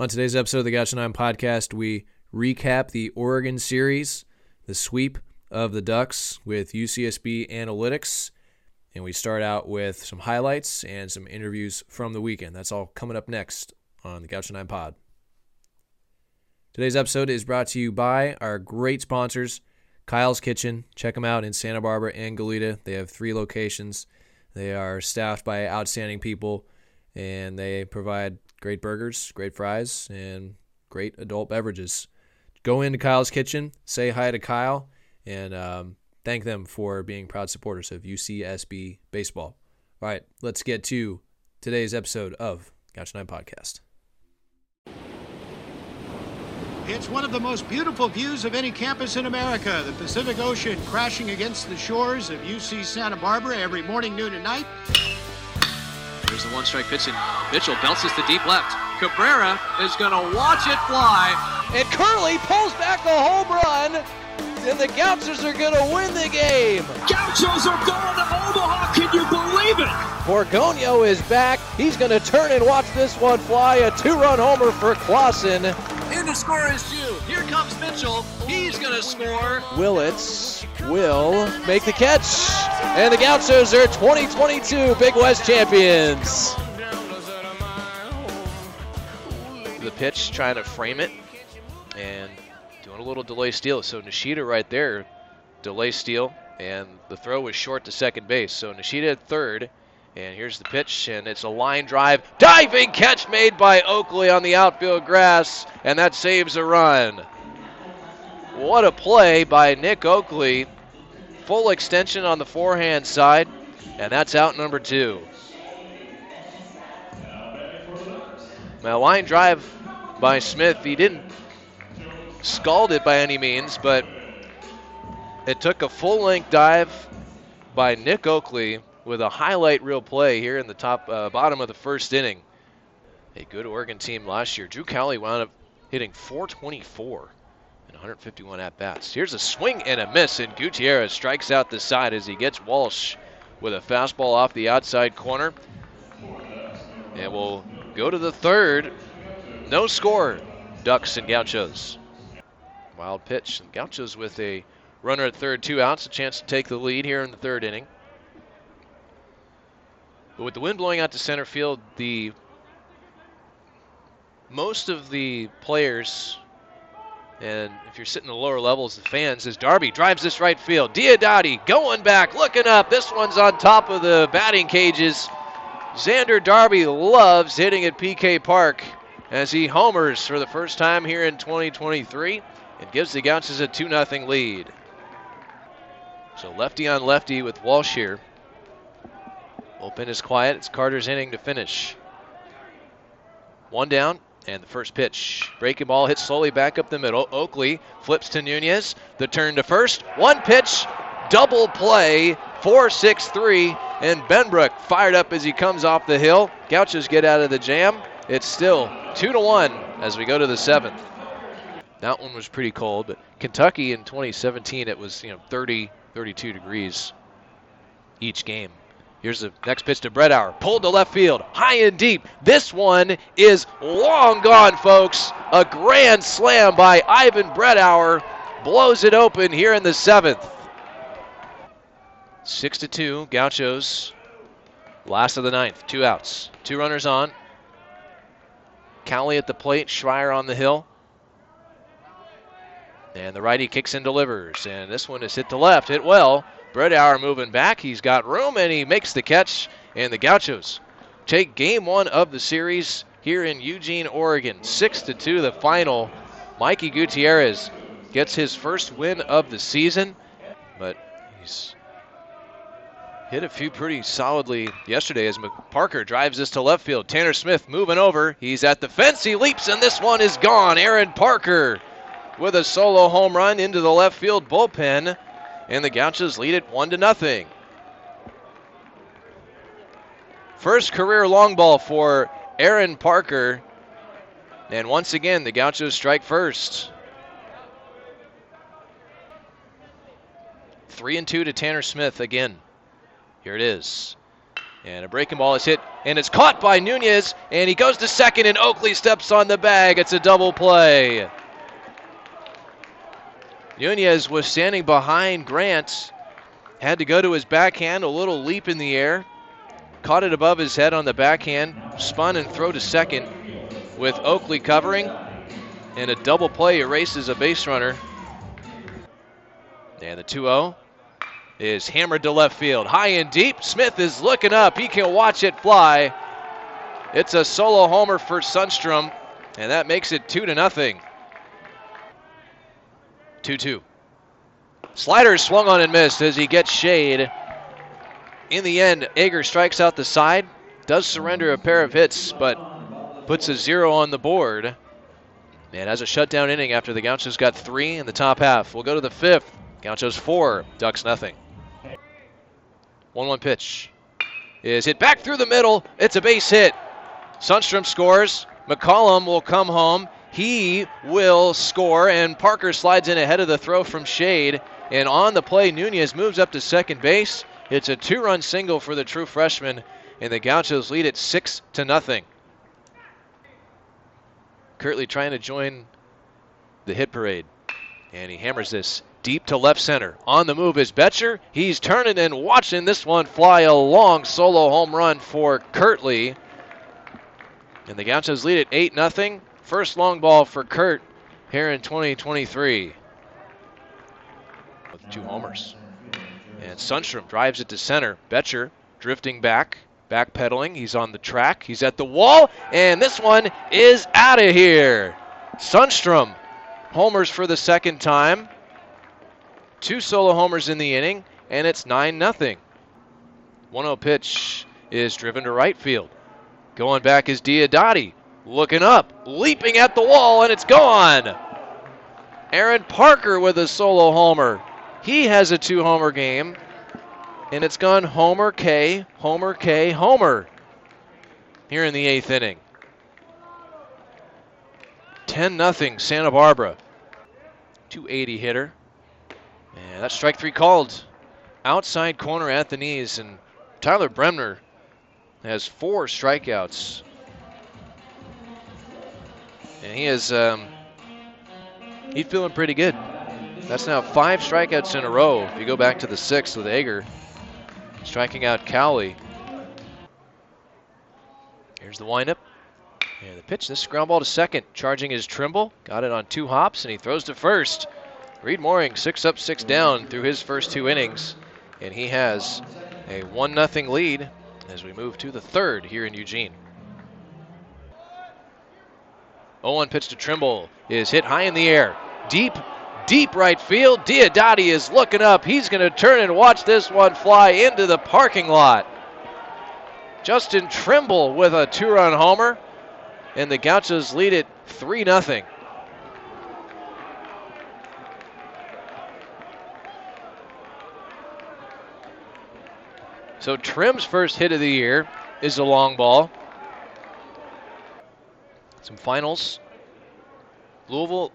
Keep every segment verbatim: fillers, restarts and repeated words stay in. On today's episode of the Gaucho nine podcast, we recap the Oregon series, the sweep of the Ducks with U C S B Analytics, and we start out with some highlights and some interviews from the weekend. That's all coming up next on the Gaucho nine pod. Today's episode is brought to you by our great sponsors, Kyle's Kitchen. Check them out in Santa Barbara and Goleta. They have three locations. They are staffed by outstanding people, and they provide great burgers, great fries, and great adult beverages. Go into Kyle's Kitchen, say hi to Kyle, and um, thank them for being proud supporters of U C S B baseball. All right, let's get to today's episode of Gaucho nine Podcast. It's one of the most beautiful views of any campus in America, the Pacific Ocean crashing against the shores of U C Santa Barbara every morning, noon, and night. Here's the one-strike pitch, and Mitchell belts this to deep left. Cabrera is going to watch it fly, and Curley pulls back the home run, and the Gauchos are going to win the game. Gauchos are going to Omaha, can you believe it? Borgonio is back. He's going to turn and watch this one fly, a two-run homer for Claussen. Here to score is due. Here comes Mitchell. He's going to score. Willits will make the catch. And the Gauchos are twenty twenty-two Big West champions. The pitch, trying to frame it and doing a little delay steal. So Nishida right there, delay steal. And the throw was short to second base. So Nishida at third. And here's the pitch, and it's a line drive. Diving catch made by Oakley on the outfield grass, and that saves a run. What a play by Nick Oakley. Full extension on the forehand side, and that's out number two. Now, line drive by Smith. He didn't scald it by any means, but it took a full-length dive by Nick Oakley with a highlight reel play here in the top uh, bottom of the first inning. A good Oregon team last year. Drew Cowley wound up hitting four twenty-four and one hundred fifty-one at-bats. Here's a swing and a miss, and Gutierrez strikes out the side as he gets Walsh with a fastball off the outside corner. And we'll go to the third. No score, Ducks and Gauchos. Wild pitch, and Gauchos with a runner at third, two outs, a chance to take the lead here in the third inning. But with the wind blowing out to center field, the most of the players, and if you're sitting in the lower levels, the fans, as Darby drives this right field. Diodati going back, looking up. This one's on top of the batting cages. Xander Darby loves hitting at P K Park as he homers for the first time here in twenty twenty-three and gives the Gauchos a two nothing lead. So lefty on lefty with Walsh here. Bullpen is quiet. It's Carter's inning to finish. One down, and the first pitch. Breaking ball hits slowly back up the middle. Oakley flips to Nunez. The turn to first. One pitch, double play, four six three, and Benbrook fired up as he comes off the hill. Gauchos get out of the jam. It's still two to one as we go to the seventh. That one was pretty cold, but Kentucky in twenty seventeen, it was, you know, thirty, thirty-two degrees each game. Here's the next pitch to Bredower. Pulled to left field. High and deep. This one is long gone, folks. A grand slam by Ivan Bredower. Blows it open here in the seventh. six to two, Gauchos. Last of the ninth. Two outs. Two runners on. Cowley at the plate. Schrier on the hill. And the righty kicks and delivers. And this one is hit to left. Hit well. Bredower moving back. He's got room, and he makes the catch. And the Gauchos take game one of the series here in Eugene, Oregon. six to two the final. Mikey Gutierrez gets his first win of the season. But he's hit a few pretty solidly yesterday as Parker drives this to left field. Tanner Smith moving over. He's at the fence. He leaps, and this one is gone. Aaron Parker with a solo home run into the left field bullpen. And the Gauchos lead it one to nothing. First career long ball for Aaron Parker. And once again, the Gauchos strike first. Three and two to Tanner Smith again. Here it is. And a breaking ball is hit, and it's caught by Nunez, and he goes to second, and Oakley steps on the bag. It's a double play. Nunez was standing behind Grant, had to go to his backhand, a little leap in the air, caught it above his head on the backhand, spun and throw to second with Oakley covering, and a double play erases a base runner. And the two oh is hammered to left field. High and deep, Smith is looking up. He can watch it fly. It's a solo homer for Sundstrom, and that makes it two to nothing. two two. Slider swung on and missed as he gets shade. In the end, Ager strikes out the side, does surrender a pair of hits, but puts a zero on the board. And has a shutdown inning after the Gauchos got three in the top half. We'll go to the fifth. Gauchos four, Ducks nothing. one one pitch is hit back through the middle. It's a base hit. Sundstrom scores. McCollum will come home. He will score, and Parker slides in ahead of the throw from Shade. And on the play, Nunez moves up to second base. It's a two-run single for the true freshman, and the Gauchos lead it six to nothing. Curtly trying to join the hit parade, and he hammers this deep to left center. On the move is Betcher. He's turning and watching this one fly. A long solo home run for Curtly, and the Gauchos lead it eight nothing. First long ball for Kurt here in twenty twenty-three. With two homers. And Sundstrom drives it to center. Betcher drifting back, backpedaling. He's on the track. He's at the wall. And this one is out of here. Sundstrom homers for the second time. Two solo homers in the inning. And it's nine nothing. one oh pitch is driven to right field. Going back is Diodati. Looking up, leaping at the wall, and it's gone. Aaron Parker with a solo homer. He has a two-homer game, and it's gone homer K, homer K, homer here in the eighth inning. ten nothing Santa Barbara. two eighty hitter. And that's strike three called. Outside corner at the knees, and Tyler Bremner has four strikeouts. And he is, um, he's feeling pretty good. That's now five strikeouts in a row. If you go back to the sixth with Ager, striking out Cowley. Here's the windup. And the pitch, this is ground ball to second. Charging is Trimble. Got it on two hops, and he throws to first. Reed Mooring, six up, six down through his first two innings. And he has a one nothing lead as we move to the third here in Eugene. oh one pitch to Trimble is hit high in the air. Deep, deep right field. Diodati is looking up. He's going to turn and watch this one fly into the parking lot. Justin Trimble with a two-run homer, and the Gauchos lead it three nothing. So Trim's first hit of the year is a long ball. Some finals. Louisville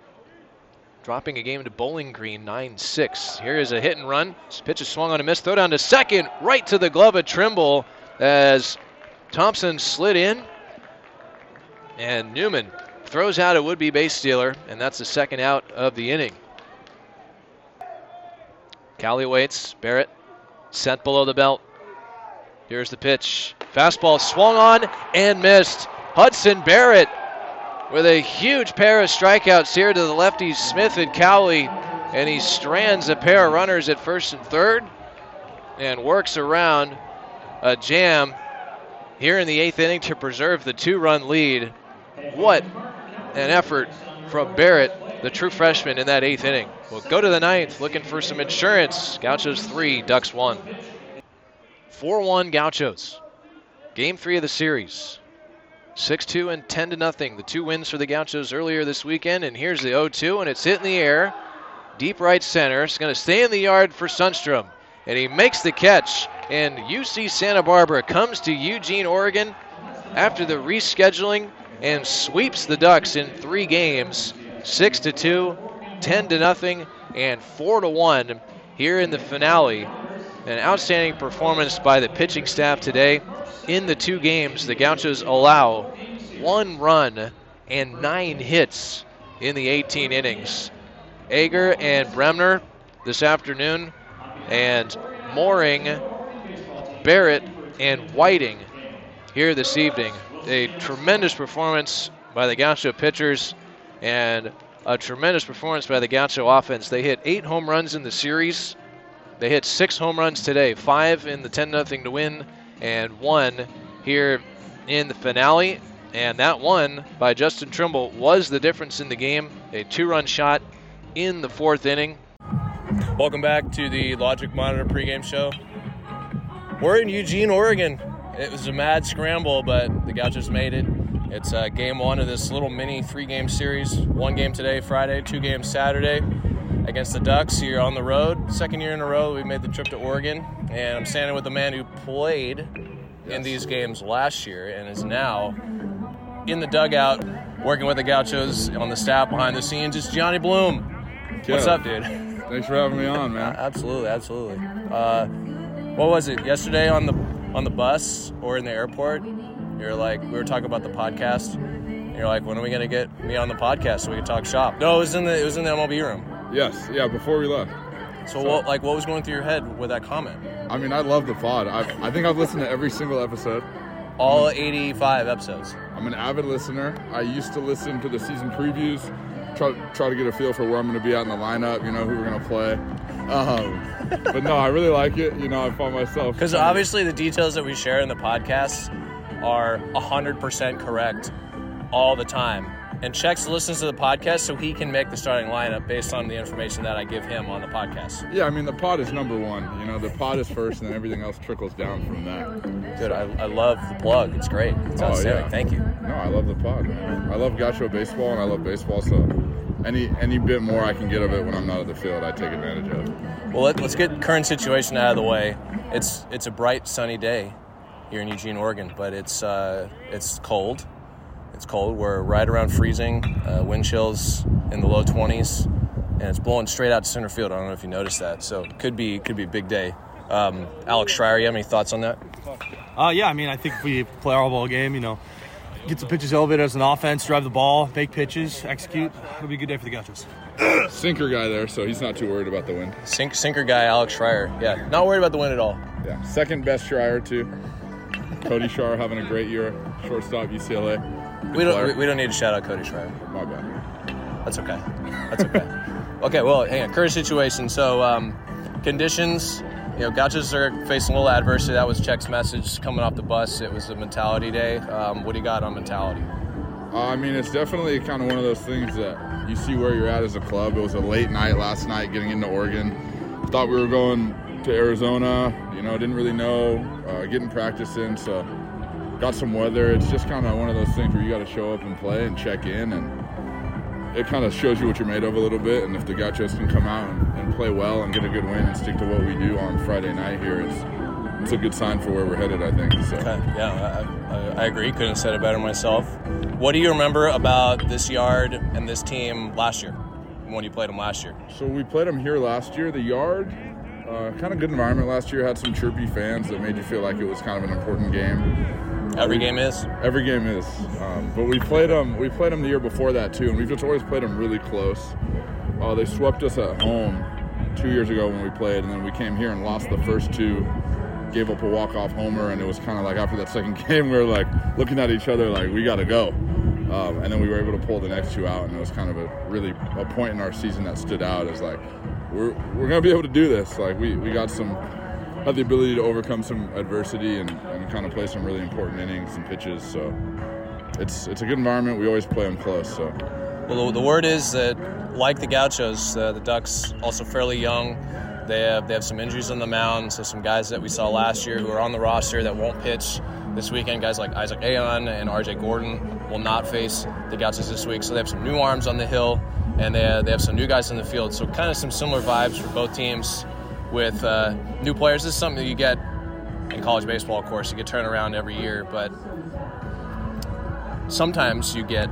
dropping a game to Bowling Green, nine six. Here is a hit and run. This pitch is swung on a miss. Throw down to second, right to the glove of Trimble as Thompson slid in. And Newman throws out a would-be base stealer, and that's the second out of the inning. Cowley waits. Barrett sent below the belt. Here's the pitch. Fastball swung on and missed. Hudson Barrett with a huge pair of strikeouts here to the lefties Smith and Cowley, and he strands a pair of runners at first and third and works around a jam here in the eighth inning to preserve the two-run lead. What an effort from Barrett, the true freshman, in that eighth inning. We'll go to the ninth, looking for some insurance. Gauchos three, Ducks one. four one Gauchos. Game three of the series. six two and ten to nothing. The two wins for the Gauchos earlier this weekend. And here's the oh two, and it's hit in the air. Deep right center. It's going to stay in the yard for Sundstrom. And he makes the catch. And U C Santa Barbara comes to Eugene, Oregon after the rescheduling and sweeps the Ducks in three games. six to two, ten to nothing, and four to one here in the finale An outstanding performance by the pitching staff today. In the two games, the Gauchos allow one run and nine hits in the eighteen innings. Ager and Bremner this afternoon, and Mooring, Barrett, and Whiting here this evening. A tremendous performance by the Gaucho pitchers and a tremendous performance by the Gaucho offense. They hit eight home runs in the series. They hit six home runs today, five in the ten nothing to win and one here in the finale. And that one by Justin Trimble was the difference in the game, a two-run shot in the fourth inning. Welcome back to the Logic Monitor pregame show. We're in Eugene, Oregon. It was a mad scramble, but the Gauchos made it. It's uh, game one of this little mini three-game series. One game today, Friday, two games Saturday against the Ducks here on the road. Second year in a row we made the trip to Oregon, and I'm standing with a man who played yes. in these games last year and is now in the dugout working with the Gauchos on the staff behind the scenes. It's Gianni Bloom. Kevin, what's up, dude? Thanks for having me on, man. Absolutely, absolutely. Uh, what was it, yesterday on the on the bus or in the airport, you're like, we were talking about the podcast, and you're like, when are we going to get me on the podcast so we can talk shop? No, it was in the it was in the M L B room. Yes, yeah, before we left. So, so what, like, what was going through your head with that comment? I mean, I love the pod. I've, I think I've listened to every single episode. All eighty-five episodes. I'm an avid listener. I used to listen to the season previews, try, try to get a feel for where I'm going to be out in the lineup, you know, who we're going to play. Um, but, no, I really like it. You know, I find myself. Because, obviously, the details that we share in the podcast are one hundred percent correct all the time. And Chex listens to the podcast so he can make the starting lineup based on the information that I give him on the podcast. Yeah, I mean, the pod is number one. You know, the pod is first, and then everything else trickles down from that. Dude, I, I love the plug. It's great. It's oh, outstanding. Yeah. Thank you. No, I love the pod, man. I love Gaucho baseball, and I love baseball, so any any bit more I can get of it when I'm not at the field, I take advantage of. Well, let, let's get current situation out of the way. It's it's a bright, sunny day here in Eugene, Oregon, but it's uh, it's cold. It's cold. We're right around freezing, uh, wind chills in the low twenties, and it's blowing straight out to center field. I don't know if you noticed that. So it could be could be a big day. Um, Alex Schrier, you have any thoughts on that? Uh, yeah, I mean, I think if we play our ball game, you know, get some pitches elevated as an offense, drive the ball, make pitches, execute. It'll be a good day for the Gauchos. Sinker guy there, so he's not too worried about the wind. Sink, sinker guy, Alex Schrier. Yeah, not worried about the wind at all. Yeah, second best Schrier, too. Cody Schrier having a great year, shortstop U C L A. We don't, we don't need to shout out Cody Schreier. My bad. That's okay. That's okay. Okay, well, hang on. Current situation. So, um, conditions, you know, Gauchos are facing a little adversity. That was Check's message coming off the bus. It was a mentality day. Um, what do you got on mentality? Uh, I mean, it's definitely kind of one of those things that you see where you're at as a club. It was a late night last night getting into Oregon. Thought we were going to Arizona. You know, didn't really know. Uh, getting practice in, so... Got some weather. It's just kind of one of those things where you got to show up and play and check in, and it kind of shows you what you're made of a little bit. And if the Gauchos can come out and, and play well and get a good win and stick to what we do on Friday night here, it's, it's a good sign for where we're headed, I think. So. Okay. Yeah, I, I, I agree. Couldn't have said it better myself. What do you remember about this yard and this team last year when you played them last year? So we played them here last year. The yard, uh, kind of good environment last year. Had some chirpy fans that made you feel like it was kind of an important game. Every game is? Every game is. Um, but we played them We played them the year before that, too, and we've just always played them really close. Uh, they swept us at home two years ago when we played, and then we came here and lost the first two, gave up a walk-off homer, and it was kind of like after that second game, we were, like, looking at each other like, we got to go. Um, and then we were able to pull the next two out, and it was kind of a really a point in our season that stood out as, like, we're we're going to be able to do this. Like, we, we got some – had the ability to overcome some adversity and, and kind of play some really important innings and pitches. So it's it's a good environment. We always play them close. So, well, the word is that, like the Gauchos, uh, the Ducks also fairly young. They have they have some injuries on the mound. So some guys that we saw last year who are on the roster that won't pitch this weekend, guys like Isaac Aon and R J Gordon will not face the Gauchos this week. So they have some new arms on the hill, and they have, they have some new guys in the field. So kind of some similar vibes for both teams. With uh, new players, this is something that you get in college baseball, of course. You get turnaround every year, but sometimes you get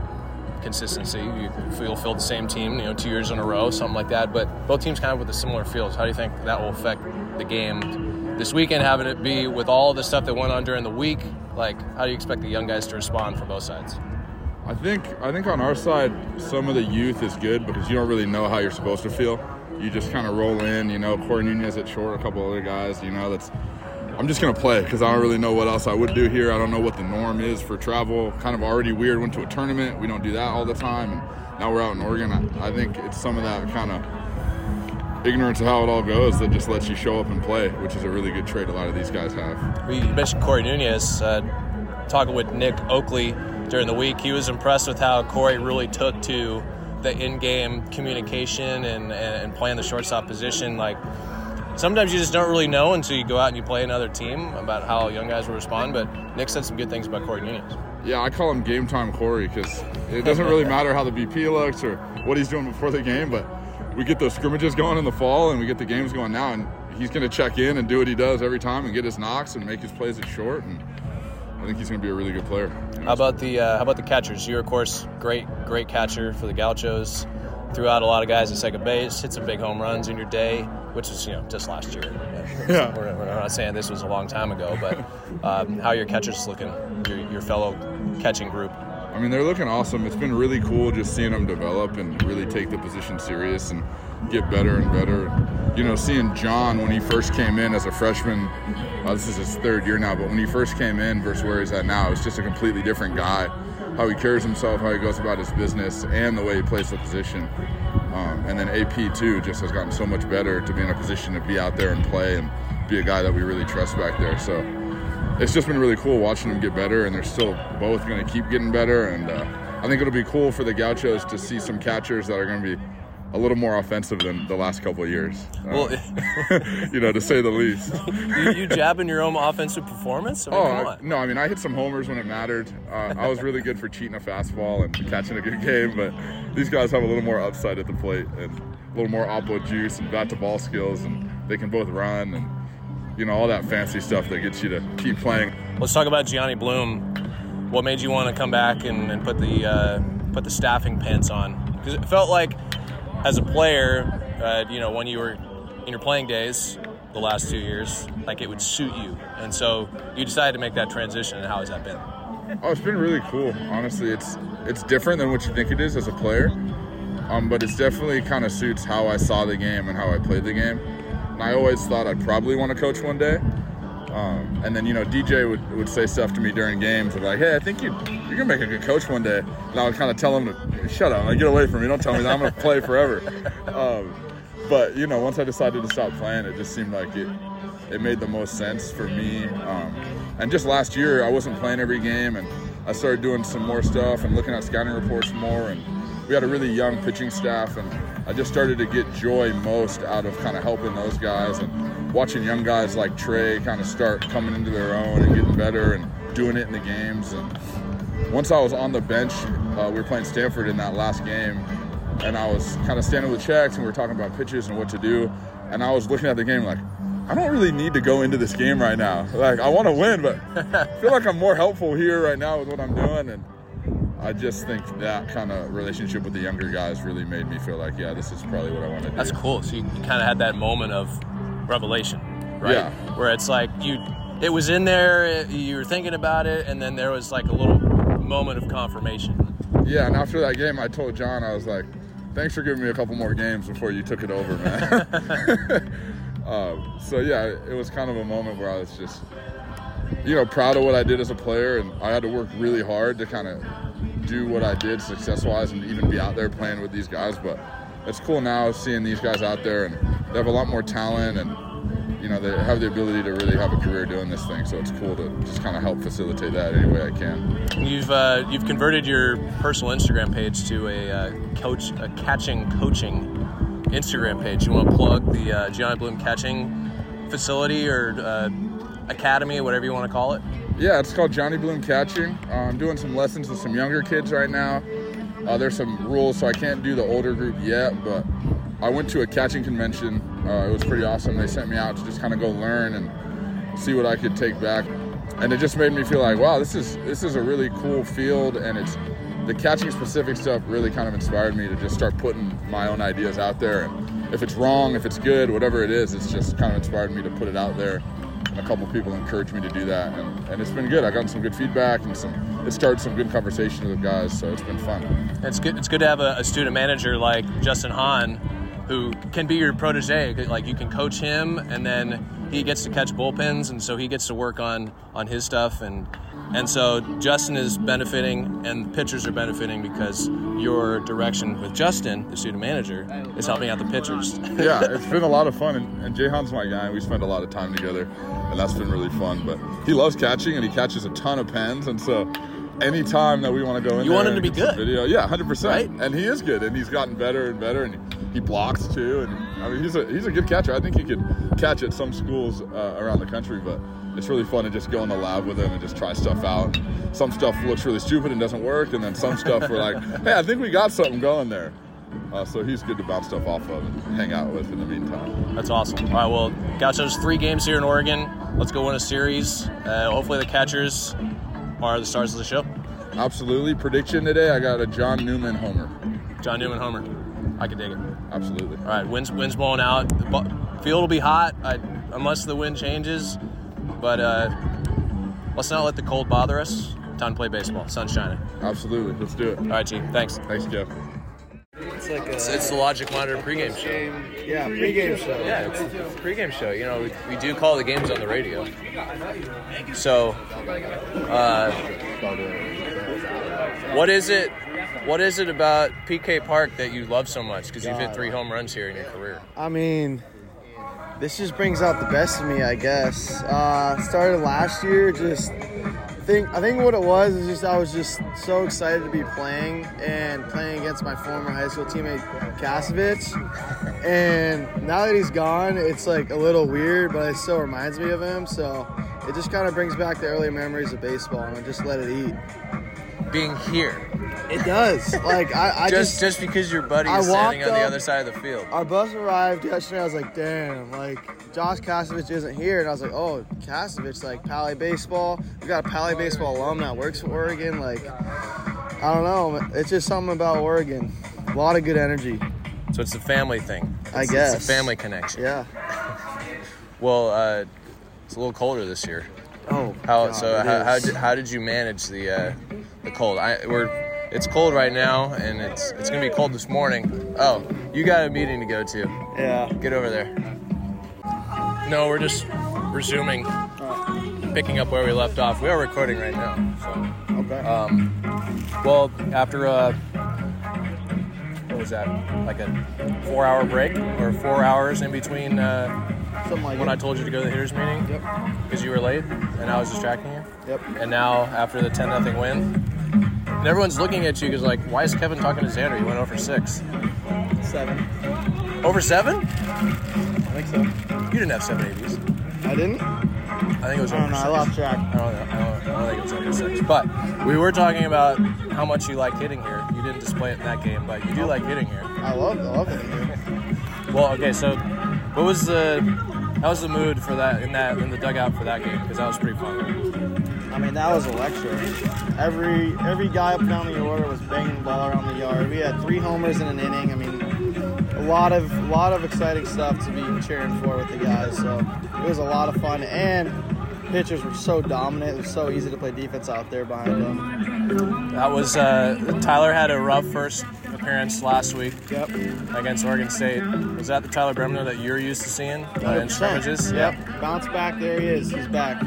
consistency. You feel feel the same team, you know, two years in a row, something like that. But both teams kind of with a similar feel. So how do you think that will affect the game this weekend, having it be with all the stuff that went on during the week, like, how do you expect the young guys to respond from both sides? I think I think on our side, some of the youth is good because you don't really know how you're supposed to feel. You just kind of roll in, you know, Corey Nunez at short, a couple other guys, you know, that's, I'm just going to play because I don't really know what else I would do here. I don't know what the norm is for travel. Kind of already weird, went to a tournament. We don't do that all the time. And now we're out in Oregon. I, I think it's some of that kind of ignorance of how it all goes that just lets you show up and play, which is a really good trait a lot of these guys have. We mentioned Corey Nunez. Uh, talking with Nick Oakley during the week, he was impressed with how Corey really took to the in-game communication and, and, and playing the shortstop position. Like, sometimes you just don't really know until you go out and you play another team about how young guys will respond, but Nick said some good things about Corey Nunez. Yeah, I call him Game Time Corey because it doesn't really matter how the B P looks or what he's doing before the game, but we get those scrimmages going in the fall and we get the games going now, and he's going to check in and do what he does every time and get his knocks and make his plays at short, and I think he's going to be a really good player. You know, how about the uh, how about the catchers? You're, of course, great, great catcher for the Gauchos. Threw out a lot of guys at second base, hit some big home runs in your day, which was, you know, just last year. Yeah. Yeah. We're, we're not saying this was a long time ago, but um, how are your catchers looking, your, your fellow catching group? I mean, they're looking awesome. It's been really cool just seeing them develop and really take the position serious and get better and better. You know, seeing John when he first came in as a freshman, uh, this is his third year now, but when he first came in versus where he's at now, it's just a completely different guy. How he carries himself, how he goes about his business, and the way he plays the position. Um, and then A P, too, just has gotten so much better to be in a position to be out there and play and be a guy that we really trust back there. So it's just been really cool watching them get better, and they're still both going to keep getting better. And uh, I think it'll be cool for the Gauchos to see some catchers that are going to be a little more offensive than the last couple of years. Uh, well, you know, to say the least. you, you jabbing your own offensive performance? I mean, oh, I, no, I mean, I hit some homers when it mattered. Uh, I was really good for cheating a fastball and catching a good game, but these guys have a little more upside at the plate and a little more oppo juice and bat-to-ball skills, and they can both run and, you know, all that fancy stuff that gets you to keep playing. Let's talk about Gianni Bloom. What made you want to come back and, and put the uh, put the staffing pants on? Because it felt like, as a player, uh, you know, when you were in your playing days the last two years, like, it would suit you. And so you decided to make that transition, and how has that been? Oh, it's been really cool. Honestly, it's it's different than what you think it is as a player, um, but it's definitely kind of suits how I saw the game and how I played the game. And I always thought I'd probably want to coach one day. Um, and then, you know, D J would, would say stuff to me during games. I'd be like, hey, I think you, you're going to make a good coach one day. And I would kind of tell him to shut up. Like, get away from me. Don't tell me that. I'm going to play forever. Um, but, you know, once I decided to stop playing, it just seemed like it, it made the most sense for me. Um, and just last year, I wasn't playing every game. And I started doing some more stuff and looking at scouting reports more. And we had a really young pitching staff. And I just started to get joy most out of kind of helping those guys and watching young guys like Trey kind of start coming into their own and getting better and doing it in the games. And once I was on the bench, uh, we were playing Stanford in that last game, and I was kind of standing with checks, and we were talking about pitches and what to do. And I was looking at the game like, I don't really need to go into this game right now. Like, I want to win, but I feel like I'm more helpful here right now with what I'm doing. And I just think that kind of relationship with the younger guys really made me feel like, yeah, this is probably what I want to do. That's cool. So you kind of had that moment of revelation, right? Yeah. Where it's like you, it was in there, you were thinking about it, and then there was like a little moment of confirmation. Yeah, and after that game, I told John, I was like, thanks for giving me a couple more games before you took it over, man. uh, so yeah, it was kind of a moment where I was just, you know, proud of what I did as a player, and I had to work really hard to kind of do what I did success-wise and even be out there playing with these guys, but it's cool now seeing these guys out there, and they have a lot more talent, and, you know, they have the ability to really have a career doing this thing. So it's cool to just kind of help facilitate that any way I can. You've uh, you've converted your personal Instagram page to a uh, coach, a catching coaching Instagram page. You want to plug the uh, Gianni Bloom catching facility or uh, academy, whatever you want to call it? Yeah, it's called Gianni Bloom Catching. Uh, I'm doing some lessons with some younger kids right now. Uh, there's some rules, so I can't do the older group yet, but I went to a catching convention. Uh, it was pretty awesome. They sent me out to just kind of go learn and see what I could take back. And it just made me feel like, wow, this is this is a really cool field, and it's the catching-specific stuff really kind of inspired me to just start putting my own ideas out there. And if it's wrong, if it's good, whatever it is, it's just kind of inspired me to put it out there and a couple people encouraged me to do that, and, and it's been good. I got some good feedback, and some it started some good conversations with guys, so it's been fun. It's good. It's good to have a, a student manager like Justin Hahn, who can be your protege. Like, you can coach him, and then he gets to catch bullpens, and so he gets to work on on his stuff, and and so Justin is benefiting, and the pitchers are benefiting because your direction with Justin, the student manager, is helping out the pitchers. Yeah, it's been a lot of fun, and, and Jayhan's my guy. We spend a lot of time together, and that's been really fun. But he loves catching, and he catches a ton of pens, and so any time that we want to go in, you want him to be good. Video, yeah, one hundred percent. Right? And he is good, and he's gotten better and better, and he, he blocks too. And I mean, he's a he's a good catcher. I think he could catch at some schools uh, around the country, but it's really fun to just go in the lab with him and just try stuff out. Some stuff looks really stupid and doesn't work, and then some stuff we're like, hey, I think we got something going there. Uh, so he's good to bounce stuff off of and hang out with in the meantime. That's awesome. All right, well, Gauchos, three games here in Oregon. Let's go win a series. Uh, hopefully the catchers are the stars of the show. Absolutely. Prediction today, I got a John Newman homer. John Newman homer. I can dig it. Absolutely. All right, wind's, wind's blowing out. The field will be hot I, unless the wind changes, but uh, let's not let the cold bother us. Time to play baseball. Sun's shining. Absolutely. Let's do it. All right, Chief. Thanks. Thanks, Jeff. It's like a, it's, it's the Logic Monitor pregame show. Yeah, pregame show. Yeah, it's, it's a pregame show. You know, we, we do call the games on the radio. So, uh, what is it? What is it about P K Park that you love so much? Because you've hit three home runs here in your career. I mean, this just brings out the best of me, I guess. Uh, started last year, just. Think, I think what it was is just I was just so excited to be playing and playing against my former high school teammate Kasevich, and now that he's gone, it's like a little weird, but it still reminds me of him, so it just kind of brings back the early memories of baseball, and I just let it eat. Being here. It does. Like I, I just, just just because your buddy is standing on up, the other side of the field. Our bus arrived yesterday. I was like, damn, like Josh Kasevich isn't here, and I was like, oh, Kasevich, like Pally Baseball. We got a Pally Baseball alum that works for Oregon. Like, I don't know. It's just something about Oregon. A lot of good energy. So it's a family thing. It's, I guess. It's a family connection. Yeah. Well, uh, it's a little colder this year. Oh. How God, so? How, how did how did you manage the uh, the cold? I we're. It's cold right now, and it's it's going to be cold this morning. Oh, you got a meeting to go to. Yeah. Get over there. No, we're just resuming, oh. picking up where we left off. We are recording right now. So. Okay. Um, well, after a, what was that, like a four-hour break or four hours in between uh, like when it. I told you to go to the hitters meeting? Yep. Because you were late, and I was distracting you? Yep. And now, after the ten nothing win, and everyone's looking at you because, like, why is Kevin talking to Xander? You went over six. Seven. Over seven? I think so. You didn't have seven A Bs. I didn't? I think it was over I don't know, six. I lost track. I don't know. I don't, I don't think it was over six. But we were talking about how much you like hitting here. You didn't display it in that game, but you do like hitting here. I love, I love hitting here. Well, okay, so what was the how was the mood for that in that in the dugout for that game? Because that was pretty fun. I mean, that was electric. Every every guy up and down the order was banging the ball around the yard. We had three homers in an inning. I mean, a lot of a lot of exciting stuff to be cheering for with the guys. So it was a lot of fun. And pitchers were so dominant. It was so easy to play defense out there behind them. That was uh, Tyler had a rough first appearance last week. Yep. Against Oregon State. Was that the Tyler Bremner that you're used to seeing uh, in scrimmages? Yep. Yeah. Bounce back. There he is. He's back.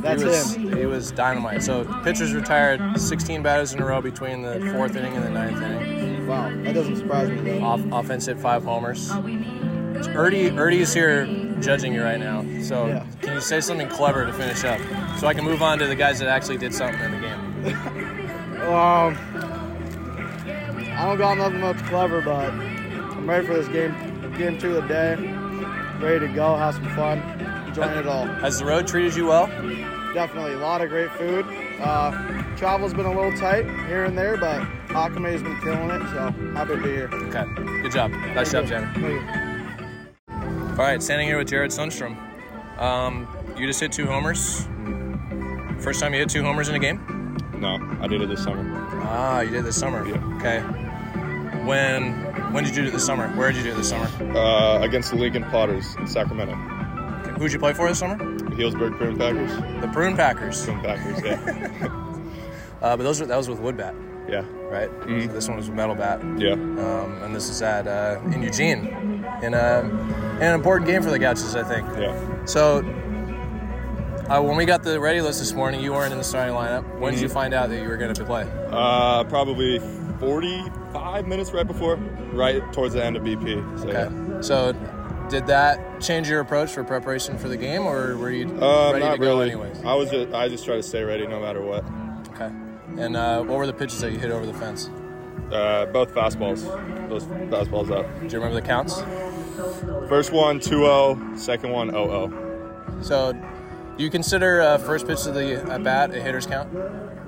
That's he was, him. It was dynamite. So pitchers retired sixteen batters in a row between the fourth inning and the ninth inning. Wow, that doesn't surprise me though. Off, offense hit five homers. Erdy, Erdy is here judging you right now. So yeah. Can you say something clever to finish up, so I can move on to the guys that actually did something in the game? um, I don't got nothing much clever, but I'm ready for this game. Game two of the day. Ready to go. Have some fun. Enjoying it all. Has the road treated you well? Definitely. A lot of great food. Uh, travel's been a little tight here and there, but Hakame's been killing it, so happy to be here. Okay. Good job. Nice job, Jared. All right, standing here with Jared Sundstrom. Um, you just hit two homers. First time you hit two homers in a game? No, I did it this summer. Ah, you did it this summer. Yeah. Okay. When when did you do it this summer? Where did you do it this summer? Uh, against the Lincoln and Potters in Sacramento. Okay. Who did you play for this summer? Healdsburg Prune Packers? The Prune Packers. Prune Packers, yeah. uh, but those were, that was with wood bat. Yeah. Right? Mm-hmm. This one was with metal bat. Yeah. Um, and this is at uh, in Eugene. In, a, in an important game for the Gauchos, I think. Yeah. So uh, when we got the ready list this morning, you weren't in the starting lineup. When mm-hmm. did you find out that you were going to play? Uh, probably forty-five minutes right before, right towards the end of B P. So, okay. Yeah. So... did that change your approach for preparation for the game, or were you uh, ready to go really. anyways? I was. Just, I just try to stay ready no matter what. Okay. And uh, what were the pitches that you hit over the fence? Uh, both fastballs. Those fastballs up. Do you remember the counts? First one, two oh. Second one, oh oh. So do you consider uh, first pitch to the at bat a hitter's count?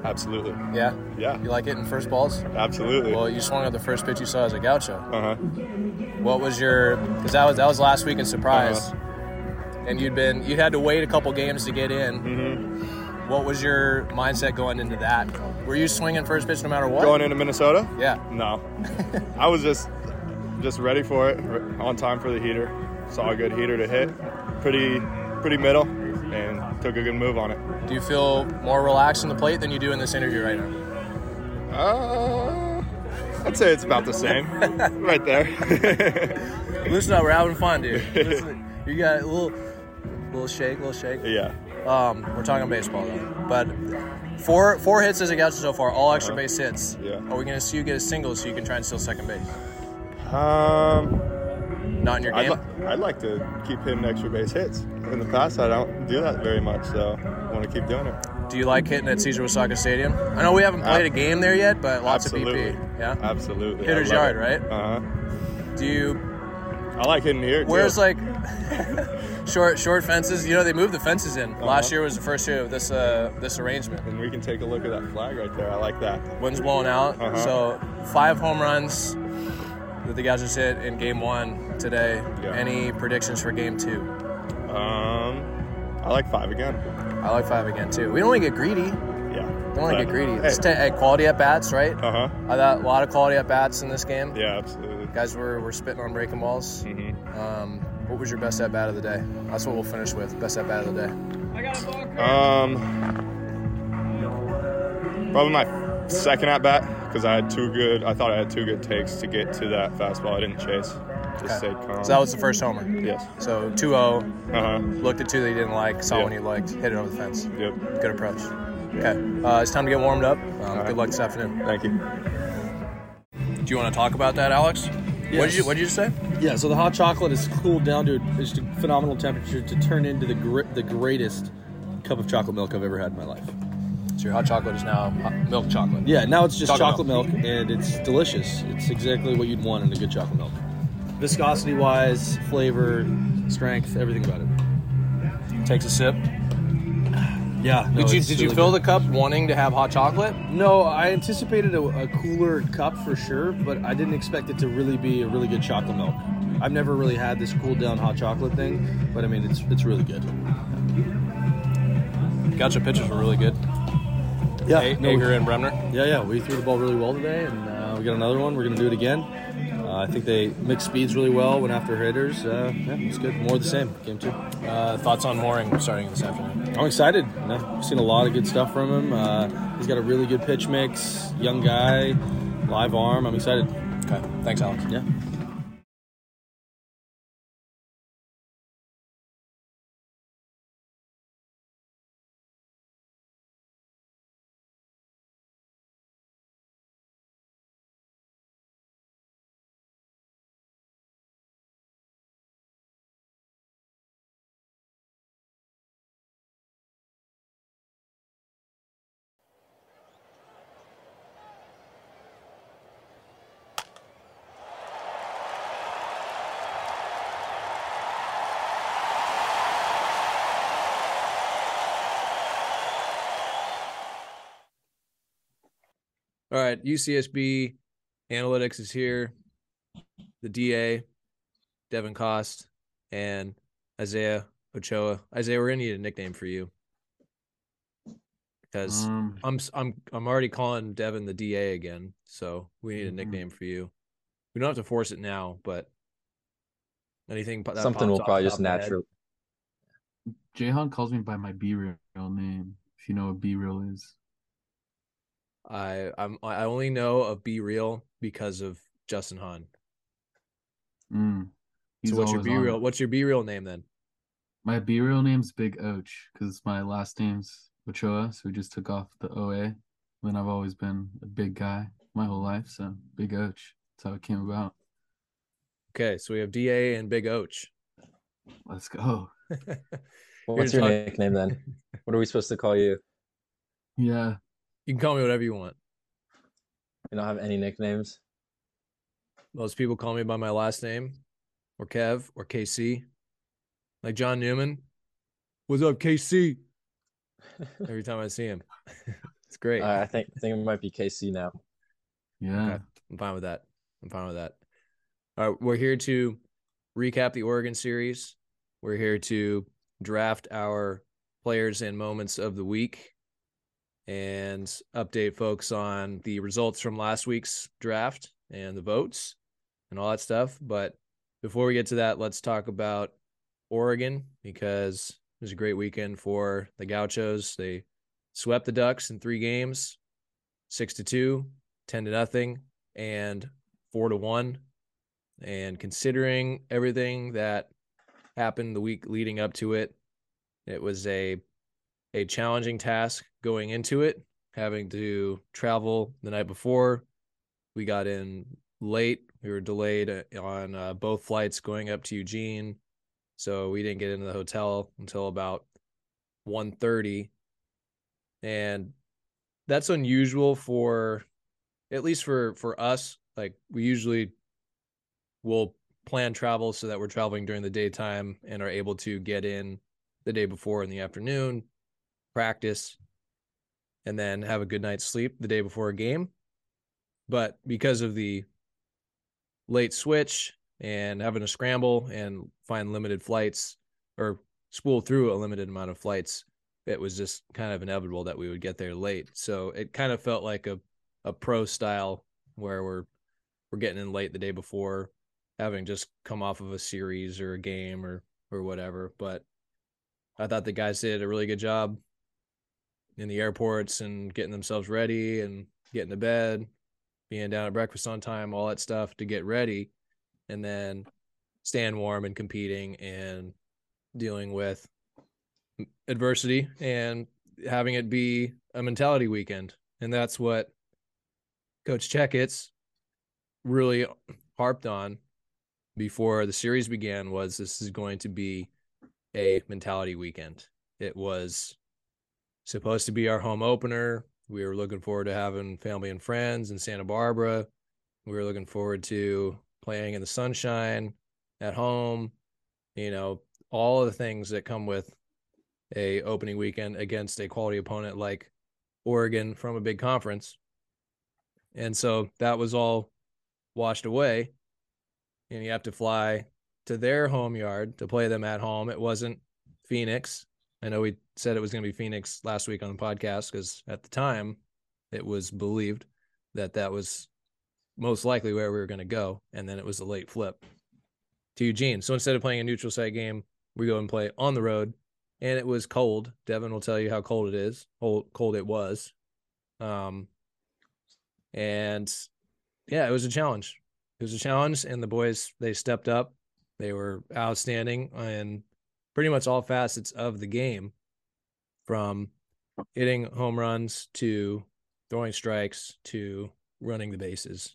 Absolutely. Yeah? Yeah. You like hitting first balls? Absolutely. Well, you swung at the first pitch you saw as a Gaucho. Uh-huh. What was your – because that was that was last week in Surprise, uh-huh. and you'd been – you had to wait a couple games to get in. Mm-hmm. What was your mindset going into that? Were you swinging first pitch no matter what? Going into Minnesota? Yeah. No. I was just just ready for it, on time for the heater. Saw a good heater to hit, pretty pretty middle, and took a good move on it. Do you feel more relaxed on the plate than you do in this interview right now? Uh. I'd say it's about the same. Right there. Listen up, we're having fun, dude. Listen, you got a little little shake, little shake. Yeah. Um, we're talking baseball, though. But four four hits as a Gaucho so far, all extra uh-huh. base hits. Yeah. Are we going to see you get a single so you can try and steal second base? Um, Not in your game? I'd, li- I'd like to keep hitting extra base hits. In the past, I don't do that very much, so I want to keep doing it. Do you like hitting at Caesar Uyesaka Stadium? I know we haven't played a game there yet, but lots absolutely. Of B P. Yeah, absolutely. Hitter's yard, it. Right? Uh huh. Do you? I like hitting here. Where's too. Like short, short fences? You know, they moved the fences in. Uh-huh. Last year was the first year of this uh, this arrangement. And we can take a look at that flag right there. I like that. Wind's blowing out. Uh-huh. So five home runs that the guys just hit in game one today. Yeah. Any predictions for game two? Um, I like five again. I like five again, too. We don't want to get greedy. Yeah. Don't want to get greedy. Hey. It's t- hey, quality at-bats, right? Uh-huh. I got a lot of quality at-bats in this game. Yeah, absolutely. Guys were, were spitting on breaking balls. Mm-hmm. Um, what was your best at-bat of the day? That's what we'll finish with, best at-bat of the day. I got a ball, Chris. Um, probably my second at-bat because I had two good – I thought I had two good takes to get to that fastball. I didn't chase. Just okay. Calm. So that was the first homer. Yes. So two oh, uh-huh. looked at two that you didn't like, saw yep. one you liked, hit it over the fence. Yep. Good approach. Yep. Okay. Uh, it's time to get warmed up. Um, right. Good luck this afternoon. Thank you. Do you want to talk about that, Alex? Yes. What did you What did you say? Yeah. So the hot chocolate has cooled down to just a phenomenal temperature to turn into the gr- the greatest cup of chocolate milk I've ever had in my life. So your hot chocolate is now milk chocolate. Yeah. Now it's just chocolate, chocolate milk. milk, and it's delicious. It's exactly what you'd want in a good chocolate milk. Viscosity-wise, flavor, strength, everything about it. Takes a sip. Yeah. No, did you did really you fill good. The cup wanting to have hot chocolate? No, I anticipated a, a cooler cup for sure, but I didn't expect it to really be a really good chocolate milk. I've never really had this cooled-down hot chocolate thing, but I mean, it's it's really good. Gotcha. Pitches were really good. Yeah. A- no, Ager we, and Bremner. Yeah, yeah. We threw the ball really well today, and uh, we got another one. We're gonna do it again. Uh, I think they mixed speeds really well, went after hitters. Uh, yeah, it's good. More of the same, game two. Uh, thoughts on Mooring starting this afternoon? I'm excited. You know, I've seen a lot of good stuff from him. Uh, he's got a really good pitch mix, young guy, live arm. I'm excited. Okay. Thanks, Alex. Yeah. All right, U C S B Analytics is here. The D A, Devin Kost, and Isaiah Ochoa. Isaiah, we're gonna need a nickname for you because um, I'm I'm I'm already calling Devin the D A again. So we need a nickname for you. We don't have to force it now, but anything that something will probably just naturally. Jahan calls me by my B-Real name, if you know what B-Real is. I I'm I only know of B-Real because of Justin Hahn. Mm, so what's your B-Real? On. What's your B-Real name then? My B-Real name's Big Och because my last name's Ochoa, so we just took off the O A. Then I've always been a big guy my whole life, so Big Och. That's how it came about. Okay, so we have D A and Big Och. Let's go. What's your talk- nickname then? What are we supposed to call you? Yeah. You can call me whatever you want. You don't have any nicknames? Most people call me by my last name, or Kev, or K C. Like John Newman. What's up, K C? Every time I see him. It's great. Uh, I think I think it might be K C now. Yeah. Okay. I'm fine with that. I'm fine with that. All right, we're here to recap the Oregon series. We're here to draft our players and moments of the week and update folks on the results from last week's draft and the votes and all that stuff. But before we get to that, let's talk about Oregon, because it was a great weekend for the Gauchos. They swept the Ducks in three games, six to two, ten to nothing, and four to one. And considering everything that happened the week leading up to it, it was a a challenging task going into it, having to travel the night before. We got in late. We were delayed on uh, both flights going up to Eugene. So we didn't get into the hotel until about one thirty. And that's unusual for, at least for, for us. Like, we usually will plan travel so that we're traveling during the daytime and are able to get in the day before in the afternoon, practice, and then have a good night's sleep the day before a game. But because of the late switch and having to scramble and find limited flights or spool through a limited amount of flights, it was just kind of inevitable that we would get there late. So it kind of felt like a, a pro style where we're, we're getting in late the day before, having just come off of a series or a game or, or whatever. But I thought the guys did a really good job in the airports and getting themselves ready and getting to bed, being down at breakfast on time, all that stuff to get ready, and then staying warm and competing and dealing with adversity and having it be a mentality weekend. And that's what Coach Checkitz really harped on before the series began, was this is going to be a mentality weekend. It was supposed to be our home opener. We were looking forward to having family and friends in Santa Barbara. We were looking forward to playing in the sunshine at home, you know, all of the things that come with a opening weekend against a quality opponent like Oregon from a big conference. And so that was all washed away, and you have to fly to their home yard to play them at home. It wasn't Phoenix. I know we said it was going to be Phoenix last week on the podcast, because at the time it was believed that that was most likely where we were going to go. And then it was a late flip to Eugene. So instead of playing a neutral site game, we go and play on the road, and it was cold. Devin will tell you how cold it is, how cold it was. Um, and yeah, it was a challenge. It was a challenge, and the boys, they stepped up. They were outstanding in pretty much all facets of the game, from hitting home runs to throwing strikes to running the bases.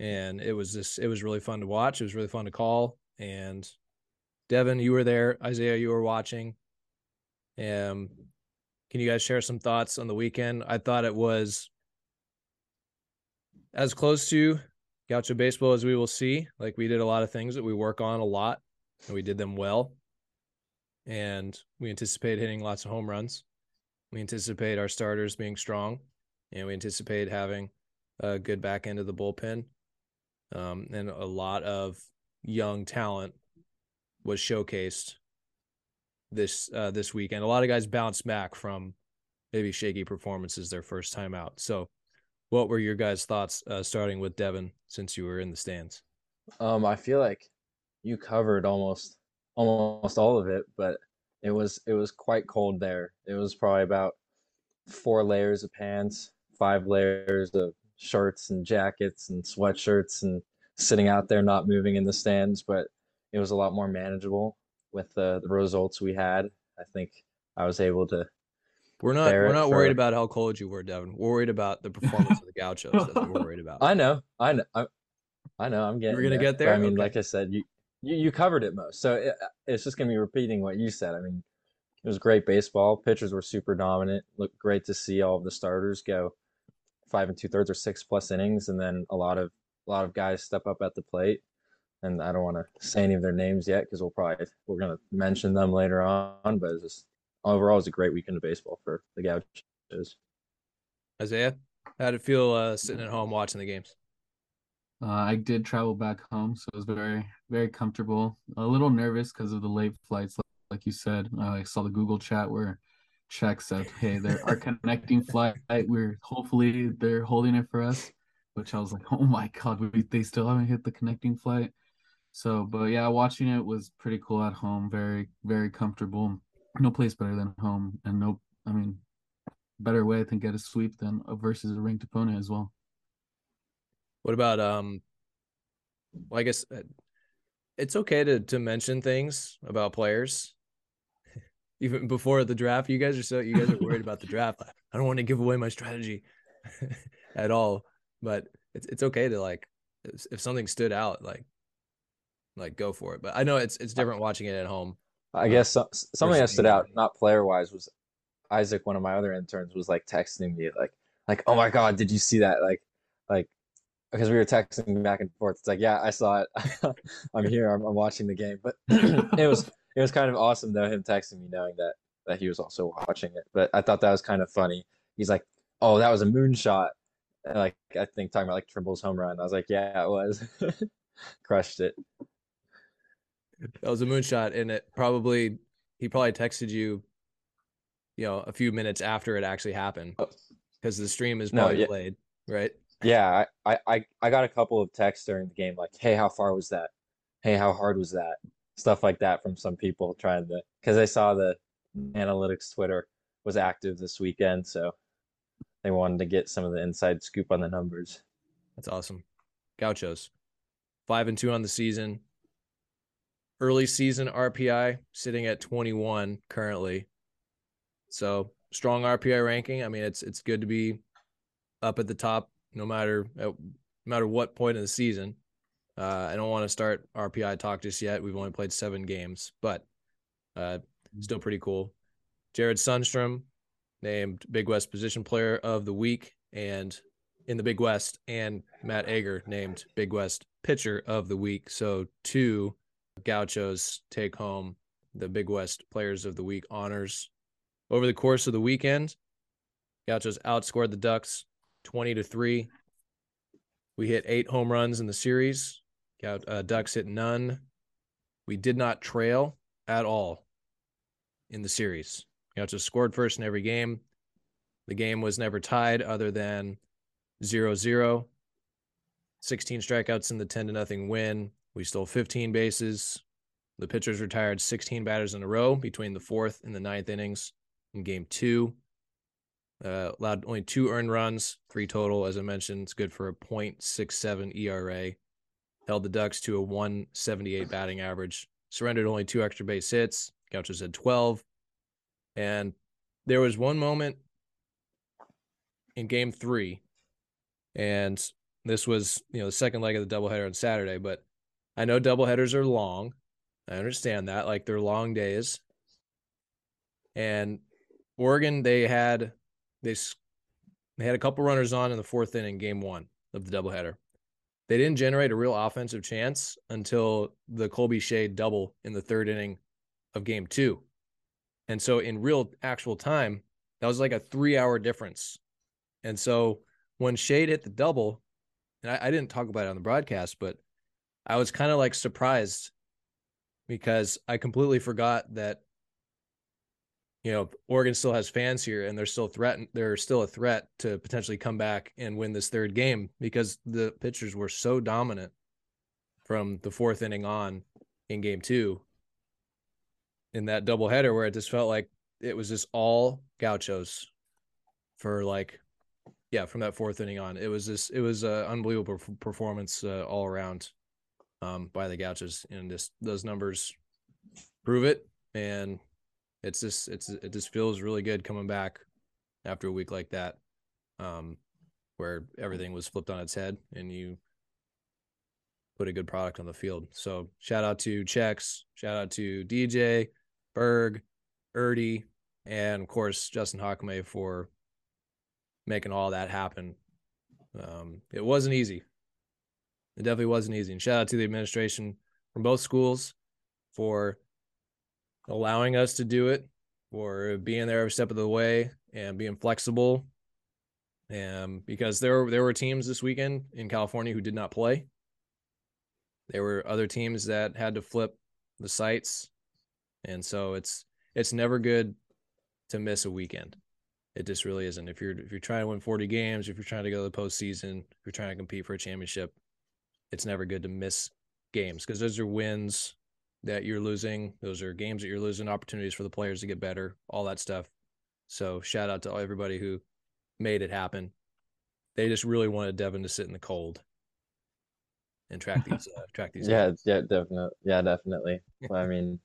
And it was just, it was really fun to watch. It was really fun to call. And Devin, you were there. Isaiah, you were watching. Um, can you guys share some thoughts on the weekend? I thought it was as close to Gaucho baseball as we will see. Like, we did a lot of things that we work on a lot, and we did them well. And we anticipate hitting lots of home runs. We anticipate our starters being strong, and we anticipate having a good back end of the bullpen. Um, and a lot of young talent was showcased this uh, this weekend. A lot of guys bounced back from maybe shaky performances their first time out. So what were your guys' thoughts, uh, starting with Devin, since you were in the stands? Um, I feel like you covered almost almost all of it, but it was it was quite cold there. It was probably about four layers of pants, five layers of shirts and jackets and sweatshirts, and sitting out there not moving in the stands. But it was a lot more manageable with the, the results we had. I think I was able to. We're not we're not for... worried about how cold you were, Devin. We're worried about the performance of the Gauchos. That's what we're worried about. I know, I know, I, I know. I'm getting. We're gonna there. get there. But, I mean, okay. like I said, you you, you covered it most. So it, it's just gonna be repeating what you said. I mean, it was great baseball. Pitchers were super dominant. Looked great to see all of the starters go five and two thirds or six plus innings, and then a lot of a lot of guys step up at the plate. And I don't want to say any of their names yet because we'll probably we're gonna mention them later on. But it's just. Overall, it's a great weekend of baseball for the Gauchos. Isaiah, how did it feel uh, sitting at home watching the games? Uh, I did travel back home, so it was very, very comfortable. A little nervous because of the late flights, like, like you said. Uh, I saw the Google chat where Czech said, "Hey, there are connecting flight. We're hopefully they're holding it for us." Which I was like, "Oh my God, we, they still haven't hit the connecting flight." So, but yeah, watching it was pretty cool at home. Very, very comfortable. No place better than home, and no, I mean, better way I think get a sweep than a versus a ranked opponent as well. What about um? Well, I guess it's okay to to mention things about players even before the draft. You guys are so you guys are worried about the draft. I don't want to give away my strategy at all, but it's it's okay to like if, if something stood out, like like go for it. But I know it's it's different watching it at home. I guess so, something that stood out, not player-wise, was Isaac, one of my other interns, was like texting me, like, like, oh my God, did you see that? Like, like, because we were texting back and forth. It's like, yeah, I saw it. I'm here. I'm, I'm watching the game. But it was it was kind of awesome though, him texting me, knowing that that he was also watching it. But I thought that was kind of funny. He's like, oh, that was a moonshot. And like I think talking about like Trimble's home run. I was like, yeah, it was. Crushed it. That was a moonshot, and it probably he probably texted you, you know, a few minutes after it actually happened, because oh. the stream is probably no, yeah. delayed, right? Yeah, I, I I got a couple of texts during the game, like, "Hey, how far was that? Hey, how hard was that?" Stuff like that from some people trying to, because I saw the analytics Twitter was active this weekend, so they wanted to get some of the inside scoop on the numbers. That's awesome. Gauchos, five and two on the season. Early season R P I sitting at twenty-one currently. So strong R P I ranking. I mean, it's it's good to be up at the top no matter no matter what point of the season. Uh, I don't want to start R P I talk just yet. We've only played seven games, but uh, still pretty cool. Jared Sundstrom named Big West Position Player of the Week and in the Big West, and Matt Ager named Big West Pitcher of the Week. So two Gauchos take home the Big West Players of the Week honors. Over the course of the weekend, Gauchos outscored the Ducks twenty to three. We hit eight home runs in the series. Uh, Ducks hit none. We did not trail at all in the series. Gauchos scored first in every game. The game was never tied other than zero zero. sixteen strikeouts in the ten to nothing win. We stole fifteen bases. The pitchers retired sixteen batters in a row between the fourth and the ninth innings in game two. Uh, allowed only two earned runs, three total. As I mentioned, it's good for a point six seven E R A. Held the Ducks to a one seventy-eight batting average. Surrendered only two extra base hits. Gauchos had twelve. And there was one moment in game three, and this was, you know, the second leg of the doubleheader on Saturday, but I know doubleheaders are long. I understand that. Like, they're long days. And Oregon, they had they, they had a couple runners on in the fourth inning, game one of the doubleheader. They didn't generate a real offensive chance until the Colby Shea double in the third inning of game two. And so in real actual time, that was like a three-hour difference. And so when Shea hit the double, and I, I didn't talk about it on the broadcast, but I was kind of like surprised because I completely forgot that, you know, Oregon still has fans here and they're still threatened. They're still a threat to potentially come back and win this third game because the pitchers were so dominant from the fourth inning on in game two in that doubleheader where it just felt like it was just all Gauchos for like, yeah, from that fourth inning on. It was just, it was an unbelievable performance uh, all around um, by the Gauchos, and just those numbers prove it. And it's just, it's, it just feels really good coming back after a week like that, um, where everything was flipped on its head and you put a good product on the field. So shout out to Chex, shout out to D J, Berg, Erdy, and of course, Justin Hockmay for making all that happen. Um, it wasn't easy. It definitely wasn't easy. And shout out to the administration from both schools for allowing us to do it, for being there every step of the way and being flexible. And because there were, there were teams this weekend in California who did not play. There were other teams that had to flip the sites. And so it's, it's never good to miss a weekend. It just really isn't. If you're, if you're trying to win forty games, if you're trying to go to the postseason, if you're trying to compete for a championship, it's never good to miss games, because those are wins that you're losing. Those are games that you're losing, opportunities for the players to get better, all that stuff. So shout out to everybody who made it happen. They just really wanted Devin to sit in the cold and track these, uh, track these. yeah, games. yeah, definitely. Yeah, definitely. Well, I mean,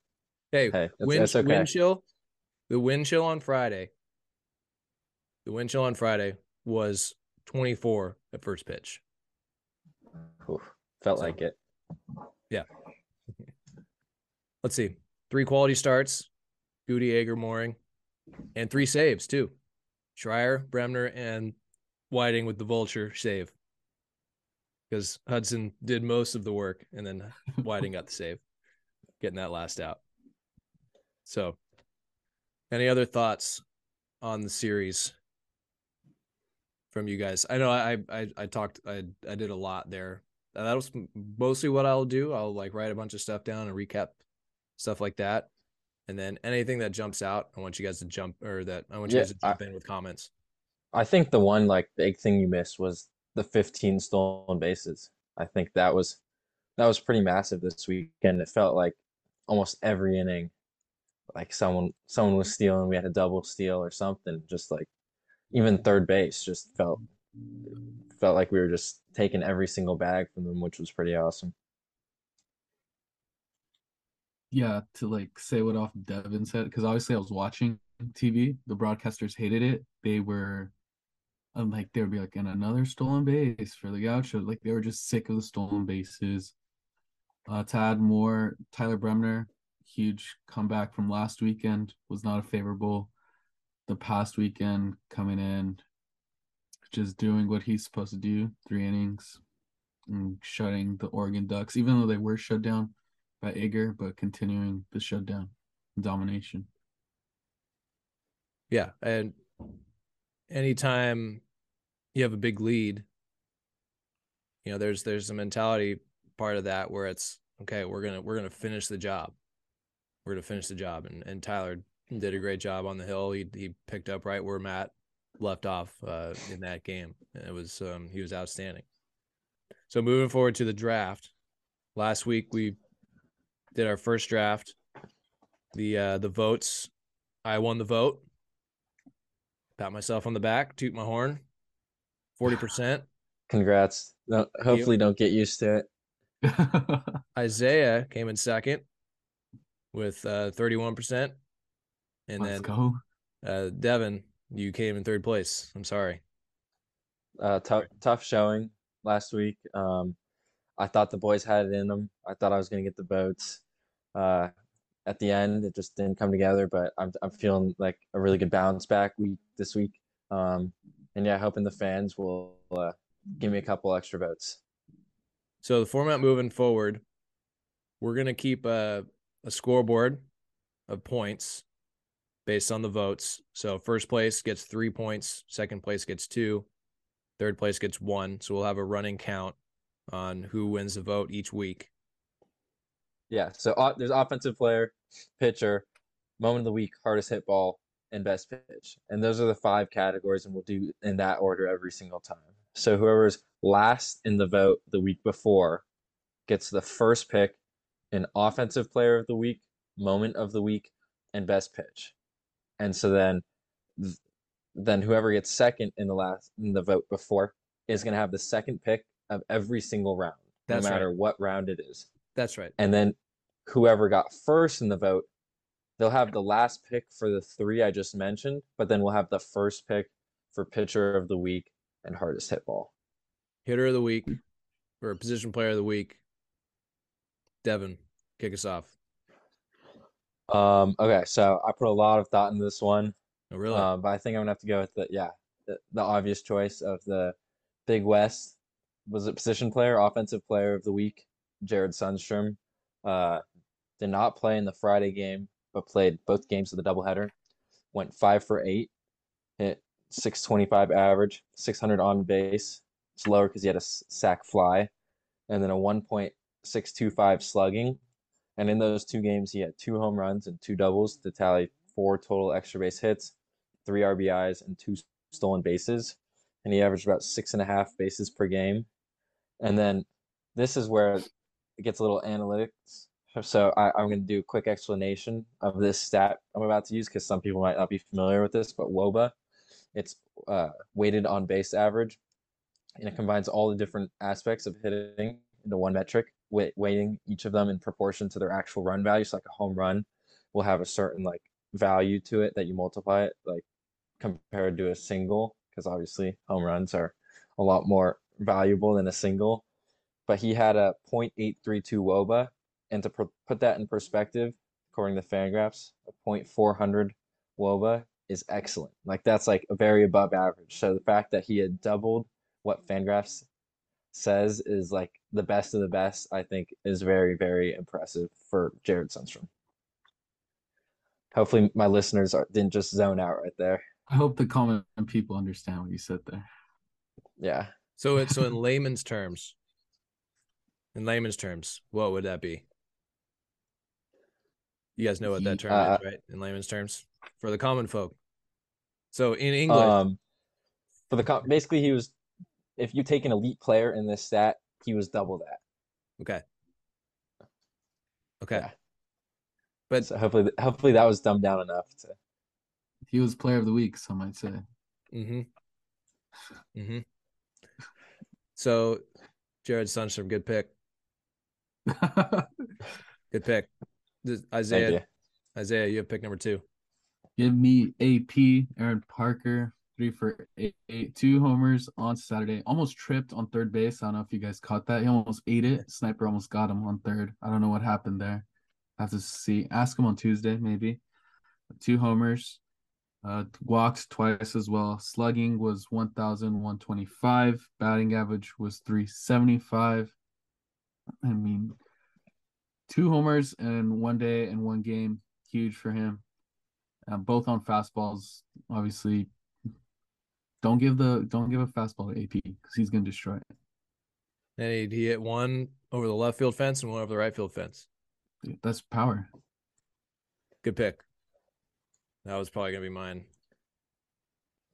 hey, hey it's, wind, it's okay. wind chill. The wind chill on Friday. The wind chill on Friday was twenty-four at first pitch. Oof, felt so, like it. Yeah. Let's see. Three quality starts, Goody, Ager, Mooring, and three saves too. Schrier, Bremner, and Whiting with the vulture save, because Hudson did most of the work, and then Whiting got the save, getting that last out. So, any other thoughts on the series from you guys? I know I I, I talked I I did a lot there. That was mostly what I'll do. I'll like write a bunch of stuff down and recap stuff like that, and then anything that jumps out, I want you guys to jump or that I want you yeah, guys to jump I, in with comments. I think the one like big thing you missed was the fifteen stolen bases. I think that was that was pretty massive this weekend. It felt like almost every inning, like someone someone was stealing. We had a double steal or something. Just like even third base, just felt felt like we were just taking every single bag from them, which was pretty awesome. Yeah, to like say what off Devin said, because obviously I was watching T V. The broadcasters hated it. They were. I'm like, there would be like, and another stolen base for the Gauchos. Like, they were just sick of the stolen bases. Uh, to add more, Tyler Bremner, huge comeback from last weekend, was not a favorable. The past weekend coming in, just doing what he's supposed to do, three innings, and shutting the Oregon Ducks, even though they were shut down by Ager, but continuing the shutdown, domination. Yeah, and anytime you have a big lead, you know, there's there's a mentality part of that where it's okay, we're gonna we're gonna finish the job. We're gonna finish the job. And and Tyler did a great job on the hill. He he picked up right where Matt left off uh, in that game. And it was um, he was outstanding. So moving forward to the draft, last week we did our first draft. The uh, the votes, I won the vote. Pat myself on the back, toot my horn, forty percent. Congrats. No, hopefully don't get used to it. Isaiah came in second with uh, thirty-one percent. And Let's then go. Uh, Devin, you came in third place. I'm sorry. Uh, tough, tough showing last week. Um, I thought the boys had it in them. I thought I was going to get the votes. Uh, At the end, it just didn't come together, but I'm I'm feeling like a really good bounce back week this week, um, and yeah, hoping the fans will uh, give me a couple extra votes. So the format moving forward, we're gonna keep a, a scoreboard of points based on the votes. So first place gets three points, second place gets two, third place gets one. So we'll have a running count on who wins the vote each week. Yeah, so uh, there's offensive player, pitcher, moment of the week, hardest hit ball, and best pitch. And those are the five categories, and we'll do in that order every single time. So whoever's last in the vote the week before gets the first pick in offensive player of the week, moment of the week, and best pitch. And so then then whoever gets second in the last in the vote before is going to have the second pick of every single round, That's no matter right. what round it is. That's right. And then whoever got first in the vote, they'll have the last pick for the three I just mentioned, but then we'll have the first pick for pitcher of the week and hardest hit ball. Hitter of the week or position player of the week. Devin, kick us off. Um, okay, so I put a lot of thought into this one. Oh, really? Uh, but I think I'm going to have to go with the, yeah, the, the obvious choice of the Big West. Was a position player, offensive player of the week, Jared Sundstrom. Uh, did not play in the Friday game, but played both games of the doubleheader. Went five for eight, hit six twenty-five average, six hundred on base. It's lower because he had a sack fly, and then a one point six two five slugging. And in those two games, he had two home runs and two doubles to tally four total extra base hits, three R B Is, and two stolen bases. And he averaged about six and a half bases per game. And then this is where it gets a little analytics. So I, I'm going to do a quick explanation of this stat I'm about to use because some people might not be familiar with this, but W O B A, it's uh, weighted on base average, and it combines all the different aspects of hitting into one metric, weighting each of them in proportion to their actual run value. So like a home run will have a certain like value to it that you multiply it like compared to a single, because obviously home runs are a lot more valuable than a single. But he had a point eight three two W O B A, and to pr- put that in perspective, according to Fangraphs, a point four hundred W O B A is excellent. Like that's like a very above average. So the fact that he had doubled what Fangraphs says is like the best of the best, I think is very, very impressive for Jared Sundstrom. Hopefully my listeners are, didn't just zone out right there. I hope the common people understand what you said there. Yeah. So it, so in layman's terms, in layman's terms, what would that be? You guys know what that term uh, is, right? In layman's terms, for the common folk. So in English, um, for the com- basically he was, if you take an elite player in this stat, he was double that. Okay. Okay. Yeah. But so hopefully, hopefully that was dumbed down enough to. He was player of the week, some might say. Mm-hmm. Mm-hmm. So, Jared Sundstrom, good pick. Good pick. Isaiah, you. Isaiah, you have pick number two. Give me A P, Aaron Parker, three for eight, eight, two homers on Saturday. Almost tripped on third base. I don't know if you guys caught that. He almost ate it. Sniper almost got him on third. I don't know what happened there. I have to see. Ask him on Tuesday, maybe. Two homers. Uh, walks twice as well. Slugging was one thousand one hundred twenty-five. Batting average was three seventy-five. I mean, two homers in one day and one game. Huge for him. Uh, both on fastballs. Obviously, don't give the don't give a fastball to A P because he's going to destroy it. And he, he hit one over the left field fence and one over the right field fence. Dude, that's power. Good pick. That was probably going to be mine.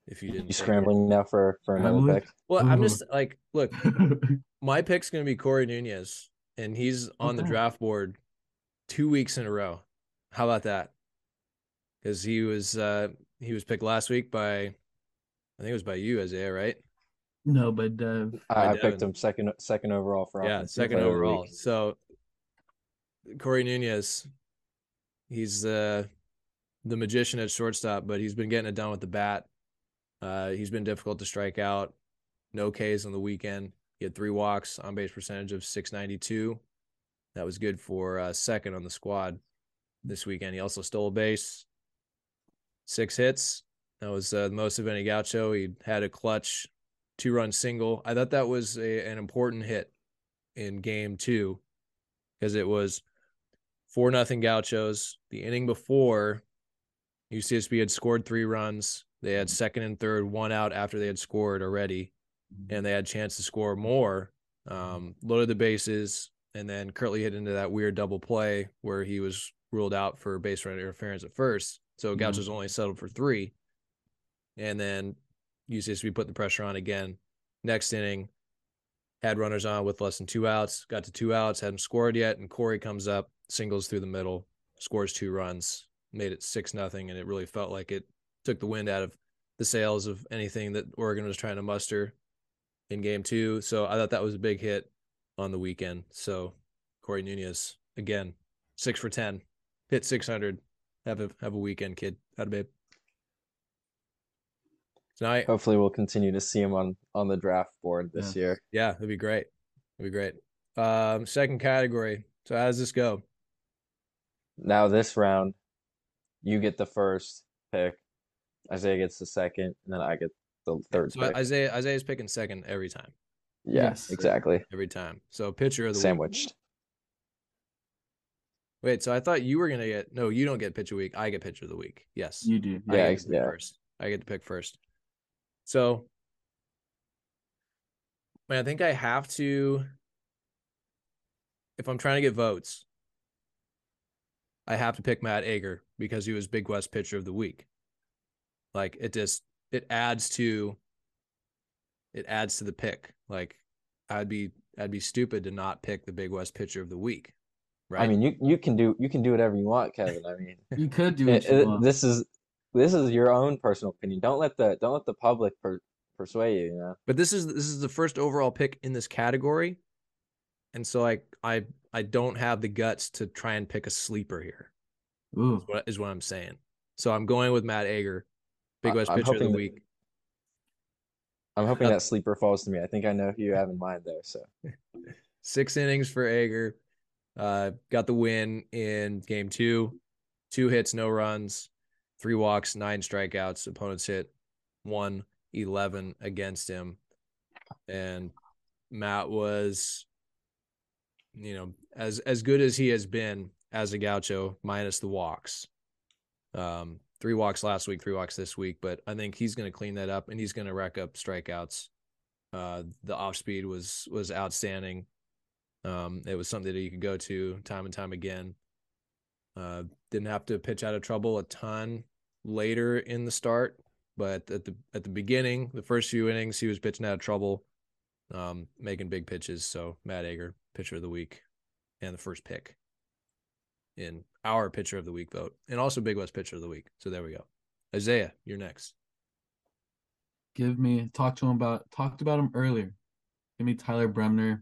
If you didn't. You scrambling it. now for, for another would, pick? Well, I'm just like, look, my pick's going to be Corey Nunez, and he's on okay. the draft board two weeks in a row. How about that? Because he was uh, he was picked last week by, I think it was by you, Isaiah, right? No, but uh, I, I picked him second second overall for yeah second overall. So Corey Nunez, he's uh. the magician at shortstop, but he's been getting it done with the bat. Uh, he's been difficult to strike out. No Ks on the weekend. He had three walks, on base percentage of six ninety-two. That was good for uh, second on the squad this weekend. He also stole a base, six hits. That was uh, the most of any Gaucho. He had a clutch two run single. I thought that was a, an important hit in game two because it was four nothing Gauchos. The inning before, U C S B had scored three runs. They had second and third, one out after they had scored already, and they had a chance to score more. Um, loaded the bases, and then Kirtley hit into that weird double play where he was ruled out for base running interference at first. So mm-hmm. Gauchos only settled for three, and then U C S B put the pressure on again. Next inning, had runners on with less than two outs, got to two outs, hadn't scored yet, and Corey comes up, singles through the middle, scores two runs. made it six nothing, and it really felt like it took the wind out of the sails of anything that Oregon was trying to muster in game two. So I thought that was a big hit on the weekend. So Corey Nunez, again, six for ten, hit six hundred. Have a have a weekend, kid. Had a babe. Tonight, hopefully we'll continue to see him on, on the draft board this yeah. year. Yeah, it'd be great. It'd be great. Um, second category. So how does this go? Now this round, you get the first pick. Isaiah gets the second, and then I get the third so pick. Isaiah Isaiah's picking second every time. Yes, yes, exactly. Every time. So pitcher of the sandwiched. Week. Wait, so I thought you were going to get – no, you don't get pitch of the week. I get pitch of the week. Yes. You do. I yeah, get yeah. first. I get to pick first. So, man, I think I have to – if I'm trying to get votes, I have to pick Matt Ager because he was Big West pitcher of the week. Like, it just – it adds to – it adds to the pick. Like, I'd be I'd be stupid to not pick the Big West pitcher of the week. Right. I mean, you, you can do you can do whatever you want, Kevin. I mean, you could do what you it, want. This is this is your own personal opinion. Don't let the don't let the public per, persuade you. You know. But this is this is the first overall pick in this category, and so I I I don't have the guts to try and pick a sleeper here. Ooh. Is what, is what I'm saying. So I'm going with Matt Ager, Big West I, pitcher of the that, week. I'm hoping uh, that sleeper falls to me. I think I know who you have in mind there. So six innings for Ager. Uh, got the win in game two, two hits, no runs, three walks, nine strikeouts. Opponents hit one eleven against him. And Matt was, you know, as, as good as he has been as a Gaucho, minus the walks. Um, three walks last week, three walks this week. But I think he's going to clean that up, and he's going to rack up strikeouts. Uh, the off speed was, was outstanding. Um, it was something that you could go to time and time again. Uh, didn't have to pitch out of trouble a ton later in the start, but at the at the beginning, the first few innings, he was pitching out of trouble, um, making big pitches. So Matt Ager, pitcher of the week, and the first pick in our pitcher of the week vote, and also Big West pitcher of the week. So there we go. Isaiah, you're next. Give me talk to him about talked about him earlier. Give me Tyler Bremner.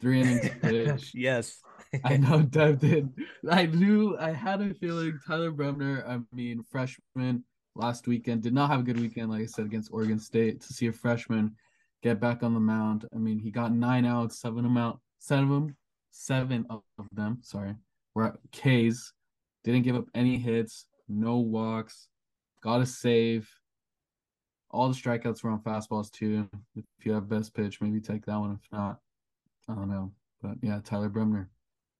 Three innings pitch. Yes. I know Dev did. I knew I had a feeling Tyler Bremner, I mean, freshman last weekend, did not have a good weekend, like I said, against Oregon State. To see a freshman get back on the mound. I mean, he got nine outs, seven of them out, seven of them, seven of them, sorry, were Ks, didn't give up any hits, no walks, got a save. All the strikeouts were on fastballs too. If you have best pitch, maybe take that one. If not, I don't know, but yeah, Tyler Bremner,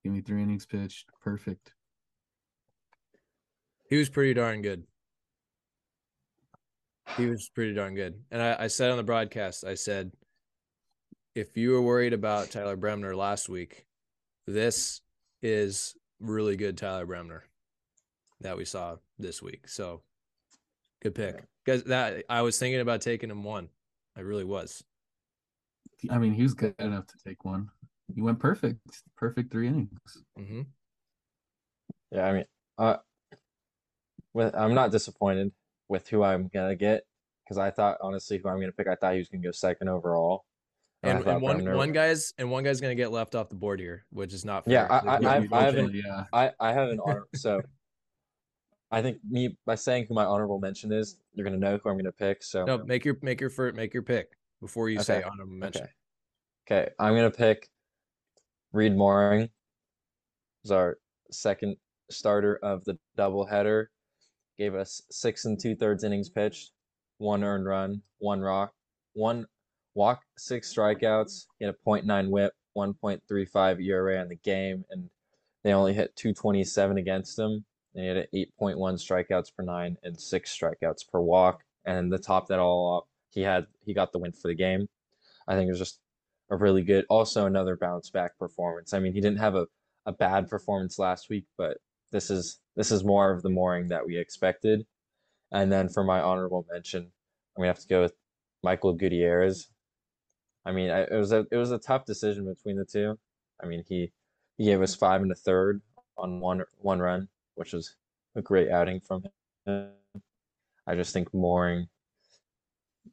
give me three innings pitched, perfect. He was pretty darn good. He was pretty darn good. And I, I said on the broadcast, I said, if you were worried about Tyler Bremner last week, this is really good Tyler Bremner that we saw this week. So good pick. Because that I was thinking about taking him one. I really was. I mean, he was good enough to take one. He went perfect, perfect three innings. Mm-hmm. Yeah, I mean, uh, with, I'm not disappointed with who I'm going to get because I thought, honestly, who I'm going to pick, I thought he was going to go second overall. And, and, and one Bremner... one guy's and one guy's going to get left off the board here, which is not fair. Yeah, I, I, I, I, have an, yeah. I, I have an honor. So I think me by saying who my honorable mention is, you're going to know who I'm going to pick. So no, make your make your first, make your pick. Before you okay. say honorable mention. Okay. okay, I'm going to pick Reed Mooring as our second starter of the doubleheader. Gave us six and two-thirds innings pitched, one earned run, one rock, one walk, six strikeouts, he had a point nine whip, one point three five E R A on the game, and they only hit two twenty-seven against him. They had an eight point one strikeouts per nine and six strikeouts per walk, and to top that all off, He had he got the win for the game. I think it was just a really good, also another bounce back performance. I mean, he didn't have a, a bad performance last week, but this is this is more of the mooring that we expected. And then for my honorable mention, I'm gonna have to go with Michael Gutierrez. I mean, I, it was a it was a tough decision between the two. I mean, he he gave us five and a third on one one run, which was a great outing from him. I just think Mooring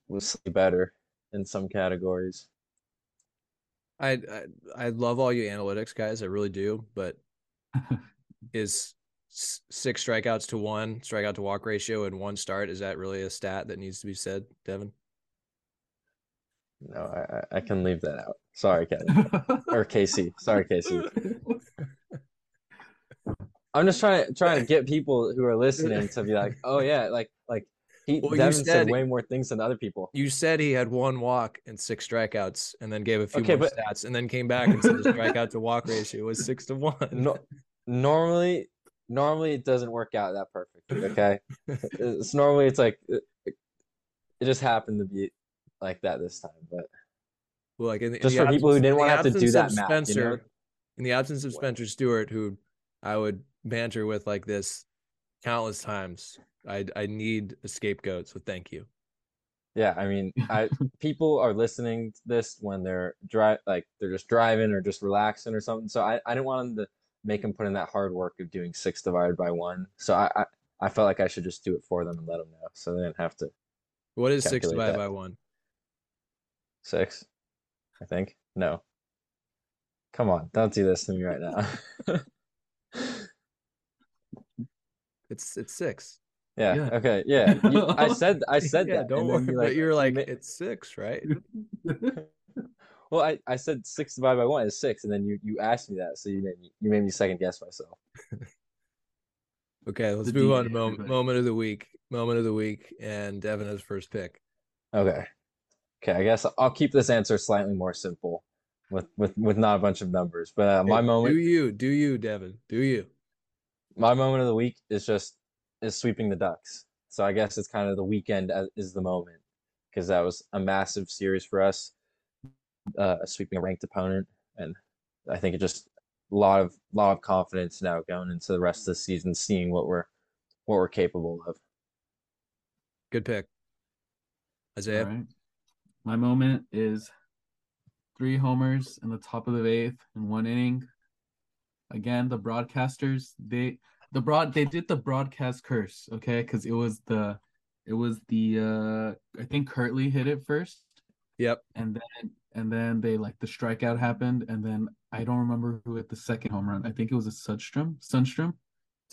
was better in some categories. I, I I love all you analytics guys, I really do, but is six strikeouts to one strikeout to walk ratio and one start, is that really a stat that needs to be said, Devin? No, I, I can leave that out. Sorry, Kevin. Or Casey. Sorry, Casey. I'm just trying to trying to get people who are listening to be like, oh yeah, like like he well, Devin said, said way more things than other people. You said he had one walk and six strikeouts, and then gave a few okay, more but... stats, and then came back and said the strikeout to walk ratio was six to one. No, normally, normally it doesn't work out that perfectly. Okay, it's normally it's like it, it just happened to be like that this time, but well, like in the, just in the for absence, people who didn't want to have to do that math, Spencer, you know? In the absence of Spencer Stewart, who I would banter with like this countless times, I I need a scapegoat, so thank you. Yeah, I mean, I people are listening to this when they're drive like they're just driving or just relaxing or something. So I, I didn't want them to make them put in that hard work of doing six divided by one. So I, I, I felt like I should just do it for them and let them know, so they didn't have to. What is six divided that. by one? Six, I think. No. Come on, don't do this to me right now. It's it's six. Yeah. yeah. Okay. Yeah. You, I said I said yeah, that. Don't worry. You're like, but you're like, it's six, right? Well, I, I said six divided by one is six, and then you, you asked me that, so you made me you made me second guess myself. Okay, let's move on to moment moment of the week. Moment of the week, and Devin has first pick. Okay. Okay, I guess I'll keep this answer slightly more simple, with with, with not a bunch of numbers. But uh, my moment, do you, do you, Devin, do you? My moment of the week is just is sweeping the Ducks. So I guess it's kind of the weekend is the moment, because that was a massive series for us, uh, sweeping a ranked opponent, and I think it just a lot of lot of confidence now going into the rest of the season, seeing what we're what we're capable of. Good pick, Isaiah. All right. My moment is three homers in the top of the eighth in one inning. Again, the broadcasters, they the broad they did the broadcast curse, okay? Because it was the it was the uh I think Kirtley hit it first. Yep. And then and then they like the strikeout happened, and then I don't remember who hit the second home run. I think it was a Sundstrom. Sundstrom.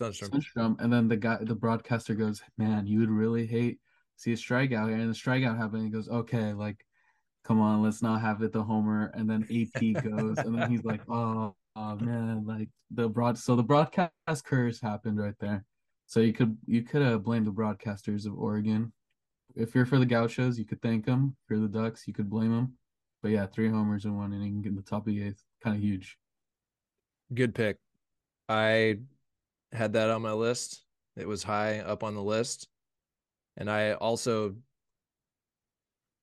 Sundstrom. Sundstrom. And then the guy the broadcaster goes, "Man, you would really hate see a strikeout," and the strikeout happened. He goes, "Okay, like, come on, let's not have it the homer." And then A P goes, and then he's like, "Oh, oh man, like the broad." So the broadcast curse happened right there. So you could you could uh, blame the broadcasters of Oregon. If you're for the Gauchos, you could thank them. If you're the Ducks, you could blame them. But yeah, three homers in one inning in the top of the eighth, kind of huge. Good pick. I had that on my list. It was high up on the list. And I also,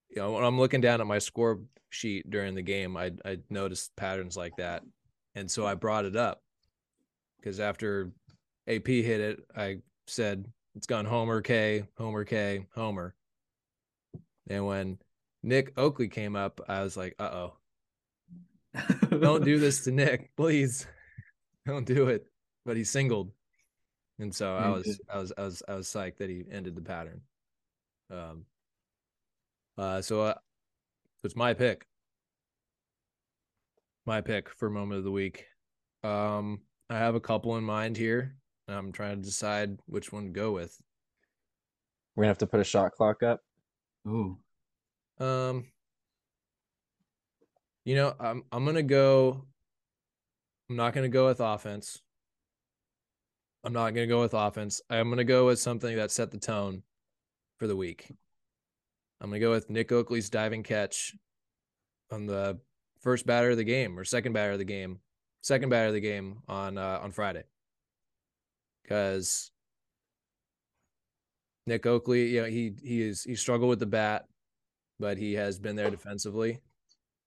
you know, when I'm looking down at my score sheet during the game, I I noticed patterns like that. And so I brought it up because after A P hit it, I said, it's gone Homer K, Homer K, Homer. And when Nick Oakley came up, I was like, uh-oh, don't do this to Nick, please. Don't do it. But he singled. And so I was, I was, I was, I was psyched that he ended the pattern. Um. Uh. So uh, it's my pick. My pick for moment of the week. Um. I have a couple in mind here. I'm trying to decide which one to go with. We're gonna have to put a shot clock up. Ooh. Um. You know, I'm. I'm gonna go. I'm not gonna go with offense. I'm not going to go with offense. I'm going to go with something that set the tone for the week. I'm going to go with Nick Oakley's diving catch on the first batter of the game or second batter of the game, second batter of the game on uh, on Friday. Because Nick Oakley, you know, he he is he struggled with the bat, but he has been there defensively,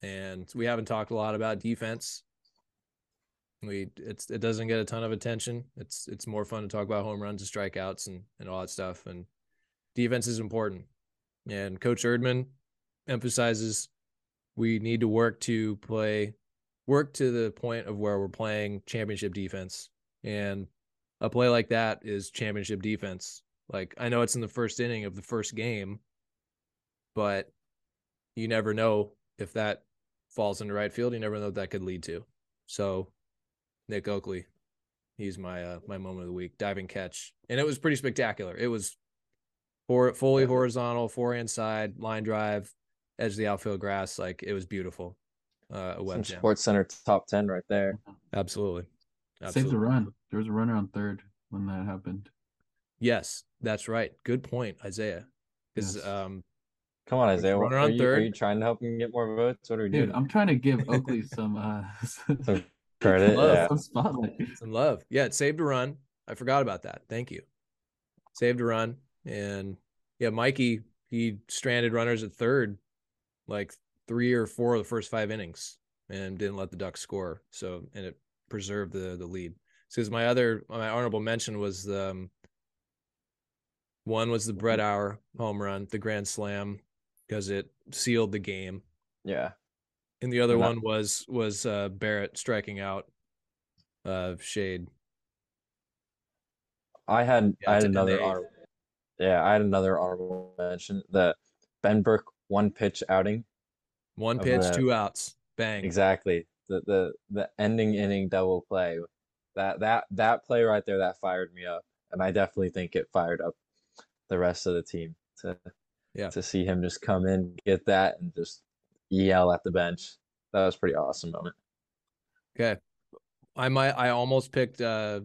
and we haven't talked a lot about defense. We it's it doesn't get a ton of attention. It's it's more fun to talk about home runs and strikeouts and, and all that stuff. And defense is important. And Coach Erdman emphasizes we need to work to play work to the point of where we're playing championship defense. And a play like that is championship defense. Like, I know it's in the first inning of the first game, but you never know if that falls into right field. You never know what that could lead to. So Nick Oakley, he's my uh, my moment of the week, diving catch. And it was pretty spectacular. It was for, fully yeah. horizontal, forehand side, line drive, edge of the outfield grass. Like, it was beautiful. Uh, a web jam. Sports Center top ten right there. Absolutely. Absolutely. Saves a run. There was a runner on third when that happened. Yes, that's right. Good point, Isaiah. Because yes. um, come on, Isaiah. Runner on you, third. Are you trying to help him get more votes? What are we Dude, doing? I'm trying to give Oakley some uh, some credit, some love, yeah. some spotlight, some love. Yeah, it saved a run. I forgot about that. Thank you. Saved a run, and yeah, Mikey he stranded runners at third, like three or four of the first five innings, and didn't let the Ducks score. So and it preserved the the lead. Because my other my honorable mention was the. Um, One was the Brett Auer home run, the grand slam, because it sealed the game. Yeah. And the other and that, one was was uh, Barrett striking out uh, Shade. I had yeah, I had another honor, yeah I had another honorable mention that Ben Burke one pitch outing, one pitch the, two outs, bang. Exactly the the the ending inning double play, that that that play right there that fired me up, and I definitely think it fired up the rest of the team to yeah to see him just come in, get that, and just yell at the bench. That was a pretty awesome moment. Okay, I might I almost picked uh,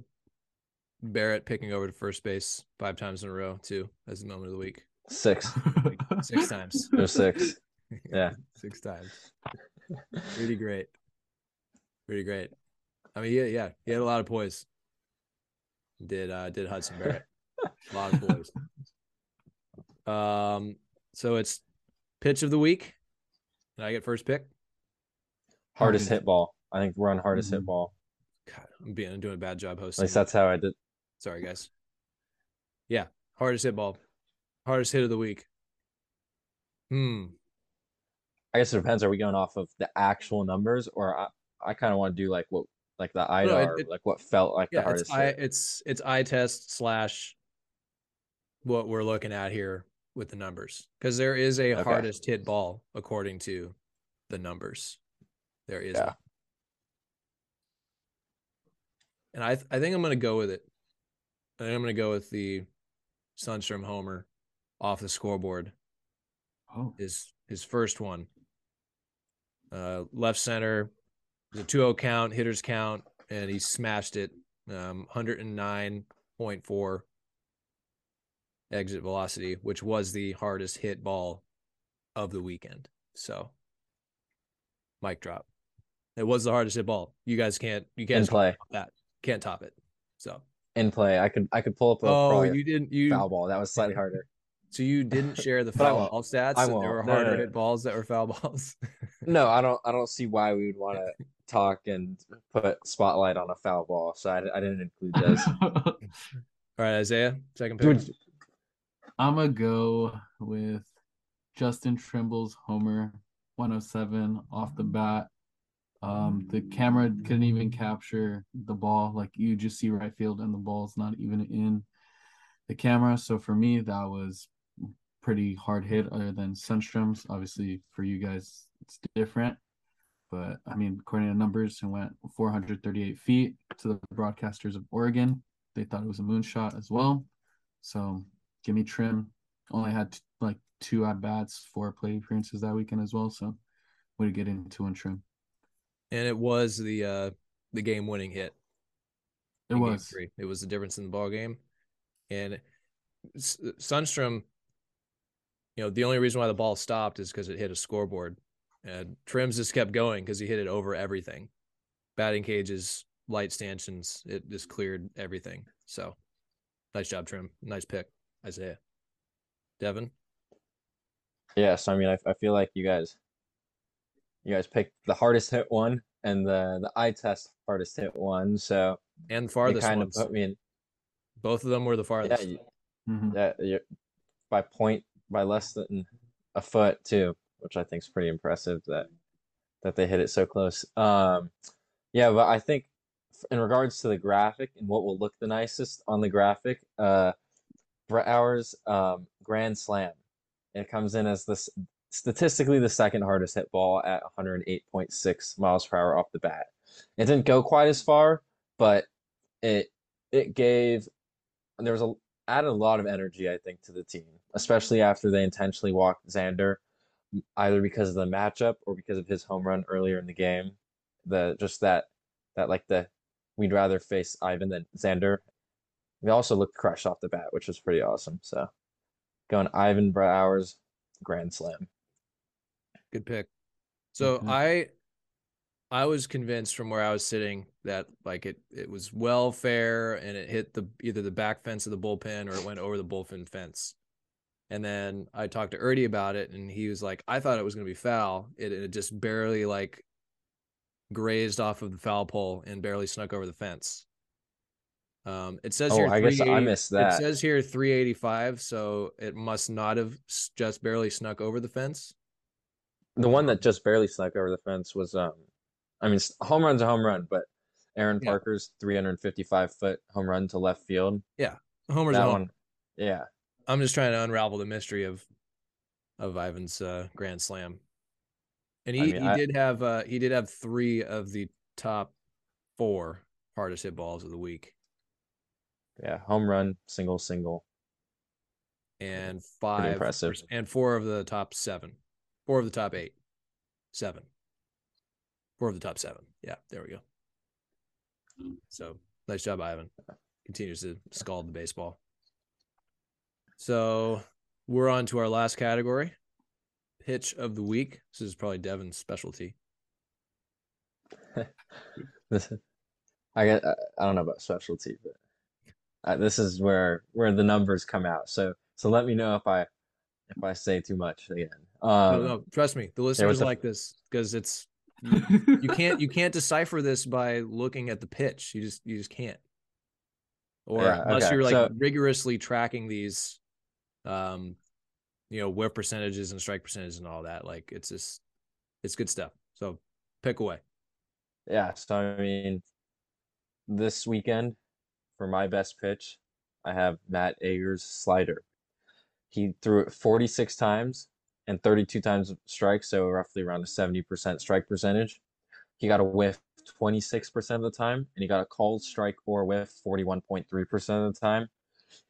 Barrett picking over to first base five times in a row too as the moment of the week. Six, like six times. There's six. Yeah, six times. Pretty great. Pretty great. I mean, yeah, yeah, he had a lot of poise. Did uh, did Hudson Barrett. A lot of boys. Um, so it's pitch of the week. Did I get first pick? Hardest hit ball. I think we're on hardest mm-hmm. hit ball. God, I'm being I'm doing a bad job hosting. At least that's how I did. Sorry, guys. Yeah, hardest hit ball. Hardest hit of the week. Hmm. I guess it depends. Are we going off of the actual numbers, or I, I kind of want to do like what, like the I D A R, no, it, it, like what felt like yeah, the hardest it's hit. I, it's it's eye test slash. What we're looking at here with the numbers, because there is a okay. hardest hit ball according to the numbers. There is, yeah. one. and I th- I think I'm going to go with it. I think I'm going to go with the Sundstrom homer off the scoreboard. Oh, his his first one, uh, left center, it was a two oh count, hitters count, and he smashed it, um, one oh nine point four. exit velocity, which was the hardest hit ball of the weekend. So mic drop. It was the hardest hit ball. You guys can't you can't play that. Can't top it. So in play. I could I could pull up a oh, you didn't, you, foul ball. That was slightly harder. So you didn't share the foul ball stats. I won't. There were harder no, no, no. hit balls that were foul balls. no, I don't I don't see why we would want to talk and put spotlight on a foul ball. So I, I didn't include those. All right, Isaiah, second pick. Dude, I'm going to go with Justin Trimble's homer, one oh seven off the bat. Um, the camera couldn't even capture the ball. Like, you just see right field and the ball's not even in the camera. So for me, that was pretty hard hit other than Sundstrom's. Obviously, for you guys, it's different. But, I mean, according to numbers, it went four hundred thirty-eight feet to the broadcasters of Oregon. They thought it was a moonshot as well. So... give me Trim. Only had like two at bats, four plate appearances that weekend as well. So, way to get into in Trim. And it was the uh, the game winning hit. It was. Three. It was the difference in the ball game. And Sundstrom, you know, the only reason why the ball stopped is because it hit a scoreboard. And Trim's just kept going because he hit it over everything, batting cages, light stanchions. It just cleared everything. So, nice job, Trim. Nice pick. Isaiah. Devin? Yeah, so I mean, I, I feel like you guys you guys picked the hardest hit one and the, the eye test hardest hit one, so... and farthest kind ones. Of put me in. Both of them were the farthest. Yeah, you, mm-hmm. yeah you're, by point, by less than a foot, too, which I think is pretty impressive that, that they hit it so close. Um, yeah, but I think in regards to the graphic and what will look the nicest on the graphic, uh, Brett Hour's um, grand slam. It comes in as this statistically the second hardest hit ball at one oh eight point six miles per hour off the bat. It didn't go quite as far, but it it gave there was a added a lot of energy, I think, to the team, especially after they intentionally walked Xander, either because of the matchup or because of his home run earlier in the game. The just that that like the we'd rather face Ivan than Xander. They also looked crushed off the bat, which was pretty awesome. So going Ivan, Brett Hour's grand slam. Good pick. So mm-hmm. I I was convinced from where I was sitting that like it it was well fair and it hit the either the back fence of the bullpen or it went over the bullpen fence. And then I talked to Erdy about it and he was like, I thought it was going to be foul. It, it just barely like grazed off of the foul pole and barely snuck over the fence. Um, it says oh, here, I guess I missed that. It says here three eighty-five. So it must not have just barely snuck over the fence. The one that just barely snuck over the fence was, um, I mean, home run's a home run, but Aaron yeah. Parker's three fifty-five foot home run to left field. Yeah. Homer's that one. Yeah. I'm just trying to unravel the mystery of of Ivan's uh, grand slam. And he, I mean, he I... did have uh, he did have three of the top four hardest hit balls of the week. Yeah, home run, single, single. And five impressive. and four of the top seven. Four of the top eight. Seven. Four of the top seven. Yeah, there we go. So nice job, Ivan. Continues to scald the baseball. So we're on to our last category, pitch of the week. This is probably Devin's specialty. this, I guess, I don't know about specialty, but uh, this is where where the numbers come out. So so let me know if I if I say too much again. Um, no, no, trust me, the listeners a, like this because it's you, you can't you can't decipher this by looking at the pitch. You just you just can't. Or yeah, unless okay. you're like so, rigorously tracking these. Um, you know, whip percentages and strike percentages and all that. Like it's just, it's good stuff. So pick away. Yeah. So, I mean, this weekend for my best pitch, I have Matt Ager's slider. He threw it forty-six times and thirty-two times strike. So roughly around a seventy percent strike percentage. He got a whiff twenty-six percent of the time, and he got a called strike or whiff forty-one point three percent of the time.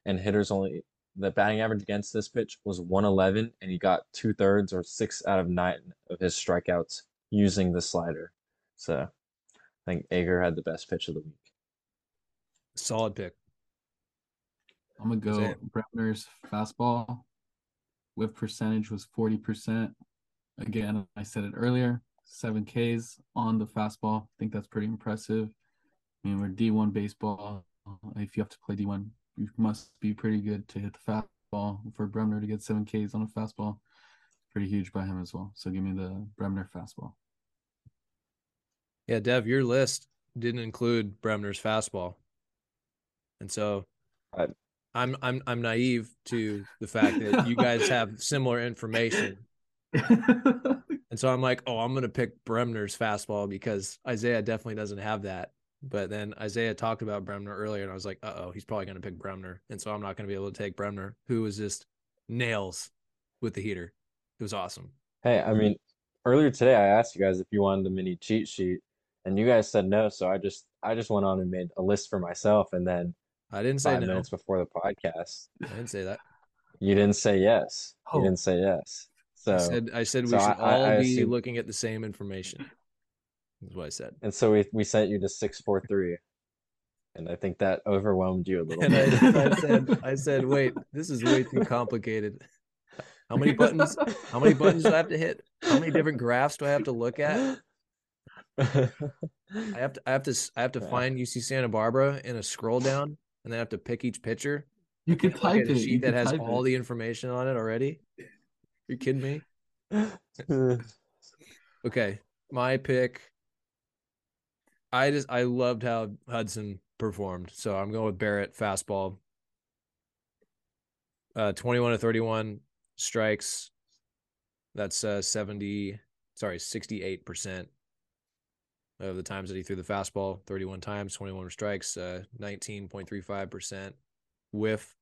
And hitters only, the batting average against this pitch was one eleven, and he got two thirds or six out of nine of his strikeouts using the slider. So I think Ager had the best pitch of the week. Solid pick. I'm going to go Bremner's fastball. Whiff percentage was forty percent. Again, I said it earlier, seven Ks on the fastball. I think that's pretty impressive. I mean, we're D one baseball. If you have to play D one, you must be pretty good to hit the fastball. For Bremner to get seven Ks on a fastball, pretty huge by him as well. So give me the Bremner fastball. Yeah, Dev, your list didn't include Bremner's fastball, and so I, I'm I'm I'm naive to the fact that you guys have similar information. And so I'm like, oh, I'm going to pick Bremner's fastball because Isaiah definitely doesn't have that. But then Isaiah talked about Bremner earlier, and I was like, uh-oh, he's probably going to pick Bremner. And so I'm not going to be able to take Bremner, who was just nails with the heater. It was awesome. Hey, I mean, earlier today I asked you guys if you wanted a mini cheat sheet, and you guys said no. So I just I just went on and made a list for myself, and then I didn't say five no. minutes before the podcast. I didn't say that. You didn't say yes. Oh. You didn't say yes. So I said, I said so we should I, all I, I be assume... looking at the same information. That's what I said. And so we we sent you to six four three, and I think that overwhelmed you a little and bit. I, I said, I said, wait, this is way too complicated. How many buttons? How many buttons do I have to hit? How many different graphs do I have to look at? I have to, I have to, I have to find U C Santa Barbara in a scroll down, and then I have to pick each picture. You could type a sheet that has all the information on it already. You're kidding me? Okay. My pick. I just I loved how Hudson performed. So I'm going with Barrett fastball. Uh twenty-one to thirty-one strikes. That's uh seventy sorry, sixty-eight percent. of the times that he threw the fastball, thirty-one times, twenty-one strikes, uh, nineteen point three five percent whiff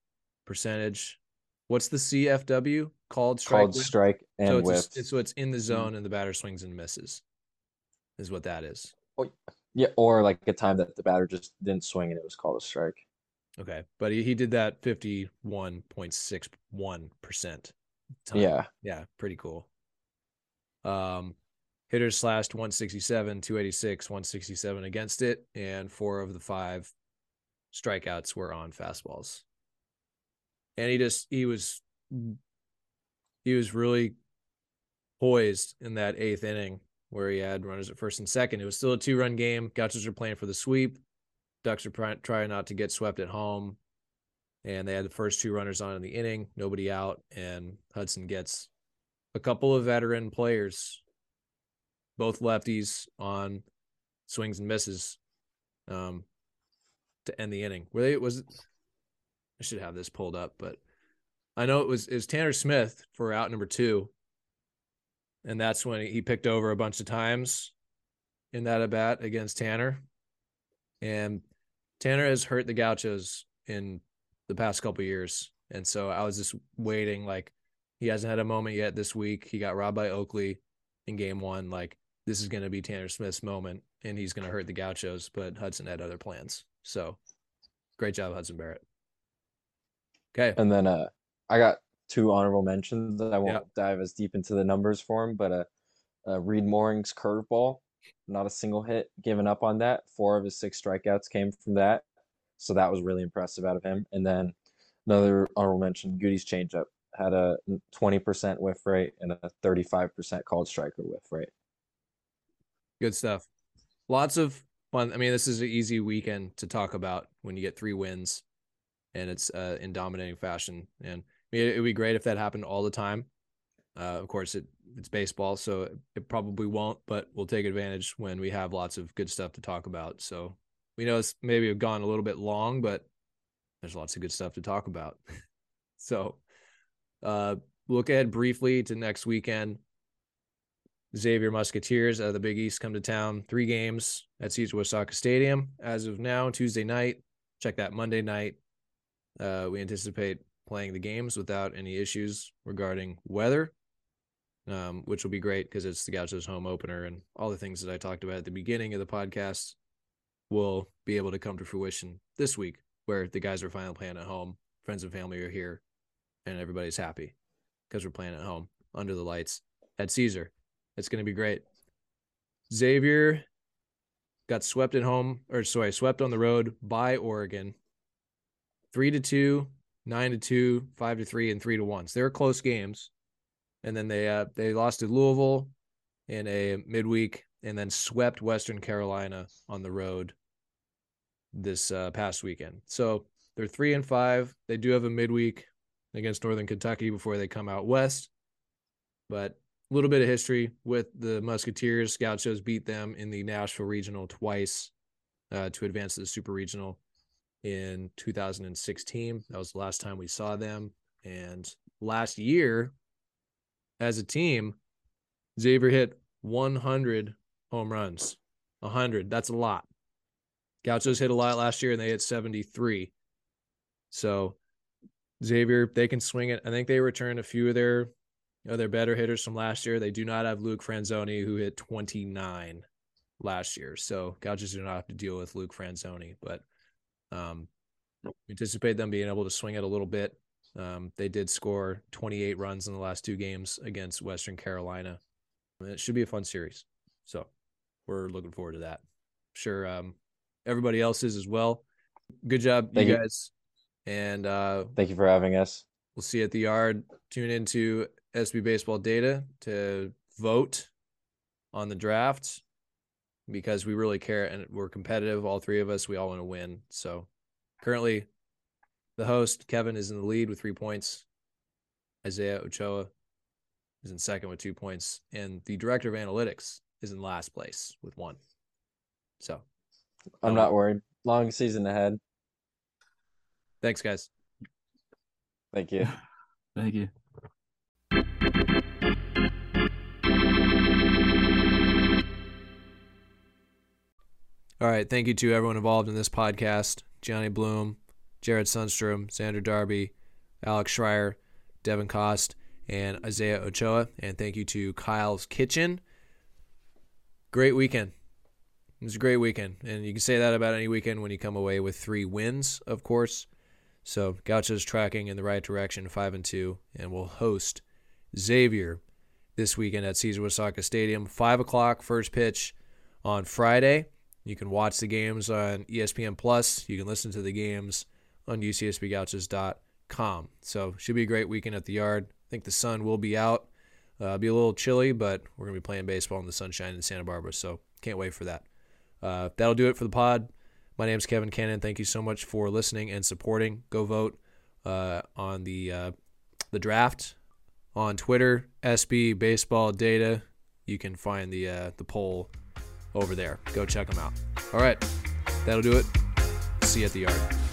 percentage. What's the C F W? Called strike. Called strike and so whiff. It's, so it's in the zone and the batter swings and misses is what that is. Oh, yeah, or like a time that the batter just didn't swing and it was called a strike. Okay, but he, he did that fifty-one point six one percent. Time. Yeah. Yeah, pretty cool. Um, hitters slashed one sixty-seven, two eighty-six, one sixty-seven against it, and four of the five strikeouts were on fastballs. And he just he was he was really poised in that eighth inning where he had runners at first and second. It was still a two-run game. Gauchos are playing for the sweep. Ducks are pr- trying not to get swept at home. And they had the first two runners on in the inning, nobody out, and Hudson gets a couple of veteran players, both lefties, on swings and misses um, to end the inning. Were they, was it, I should have this pulled up, but I know it was, it was Tanner Smith for out number two, and that's when he picked over a bunch of times in that at-bat against Tanner. And Tanner has hurt the Gauchos in the past couple of years, and so I was just waiting. Like, he hasn't had a moment yet this week. He got robbed by Oakley in game one. Like, this is going to be Tanner Smith's moment, and he's going to hurt the Gauchos, but Hudson had other plans. So great job, Hudson Barrett. Okay. And then uh, I got two honorable mentions. I won't yeah. dive as deep into the numbers for him, but uh, uh, Reed Mooring's curveball, not a single hit given up on that. Four of his six strikeouts came from that. So that was really impressive out of him. And then another honorable mention, Goody's changeup. Had a twenty percent whiff rate and a thirty-five percent called striker whiff rate. Good stuff. Lots of fun. I mean, this is an easy weekend to talk about when you get three wins and it's uh, in dominating fashion. And I mean, it would be great if that happened all the time. Uh, of course, it it's baseball, so it probably won't, but we'll take advantage when we have lots of good stuff to talk about. So we know it's maybe have gone a little bit long, but there's lots of good stuff to talk about. So... Uh, look ahead briefly to next weekend. Xavier Musketeers out of the Big East come to town. Three games at Caesar Uyesaka Stadium as of now, Tuesday night. Check that Monday night. Uh, we anticipate playing the games without any issues regarding weather, um, which will be great because it's the Gauchos' home opener, and all the things that I talked about at the beginning of the podcast will be able to come to fruition this week, where the guys are finally playing at home. Friends and family are here. And everybody's happy because we're playing at home under the lights at Caesar. It's going to be great. Xavier got swept at home, or sorry, swept on the road by Oregon, three to two, nine to two, five to three, and three to one. So they were close games, and then they uh, they lost to Louisville in a midweek, and then swept Western Carolina on the road this uh, past weekend. So they're three and five. They do have a midweek against Northern Kentucky before they come out west. But a little bit of history with the Musketeers. Gauchos beat them in the Nashville Regional twice uh, to advance to the Super Regional in two thousand sixteen. That was the last time we saw them. And last year, as a team, Xavier hit one hundred home runs. one hundred, that's a lot. Gauchos hit a lot last year, and they hit seventy-three. So... Xavier, they can swing it. I think they returned a few of their, you know, their better hitters from last year. They do not have Luke Franzoni, who hit twenty-nine last year. So Gauchos do not have to deal with Luke Franzoni, but um, we anticipate them being able to swing it a little bit. Um, they did score twenty-eight runs in the last two games against Western Carolina. And it should be a fun series. So we're looking forward to that. I'm sure um, everybody else is as well. Good job, Thank you guys. You. And uh, thank you for having us. We'll see you at the yard. Tune into S B Baseball Data to vote on the draft because we really care and we're competitive. All three of us, we all want to win. So currently, the host, Kevin, is in the lead with three points. Isaiah Ochoa is in second with two points. And the director of analytics is in last place with one. So I'm not worried. Long season ahead. Thanks, guys. Thank you. Thank you. All right, thank you to everyone involved in this podcast: Gianni Bloom, Jared Sundstrom, Xander Darby, Alex Schrier, Devin Kost, and Isaiah Ochoa. And thank you to Kyle's Kitchen. Great weekend. It was a great weekend. And you can say that about any weekend when you come away with three wins, of course. So Gauchos tracking in the right direction, five and two, and will host Xavier this weekend at Caesar Uyesaka Stadium. Five o'clock, first pitch on Friday. You can watch the games on E S P N Plus. You can listen to the games on U C S B Gauchos dot com. So should be a great weekend at the yard. I think the sun will be out. Uh, be a little chilly, but we're going to be playing baseball in the sunshine in Santa Barbara, so can't wait for that. Uh, that'll do it for the pod. My name's Kevin Cannon. Thank you so much for listening and supporting. Go vote uh, on the uh, the draft on Twitter, S B Baseball Data. You can find the uh, the poll over there. Go check them out. All right, that'll do it. See you at the yard.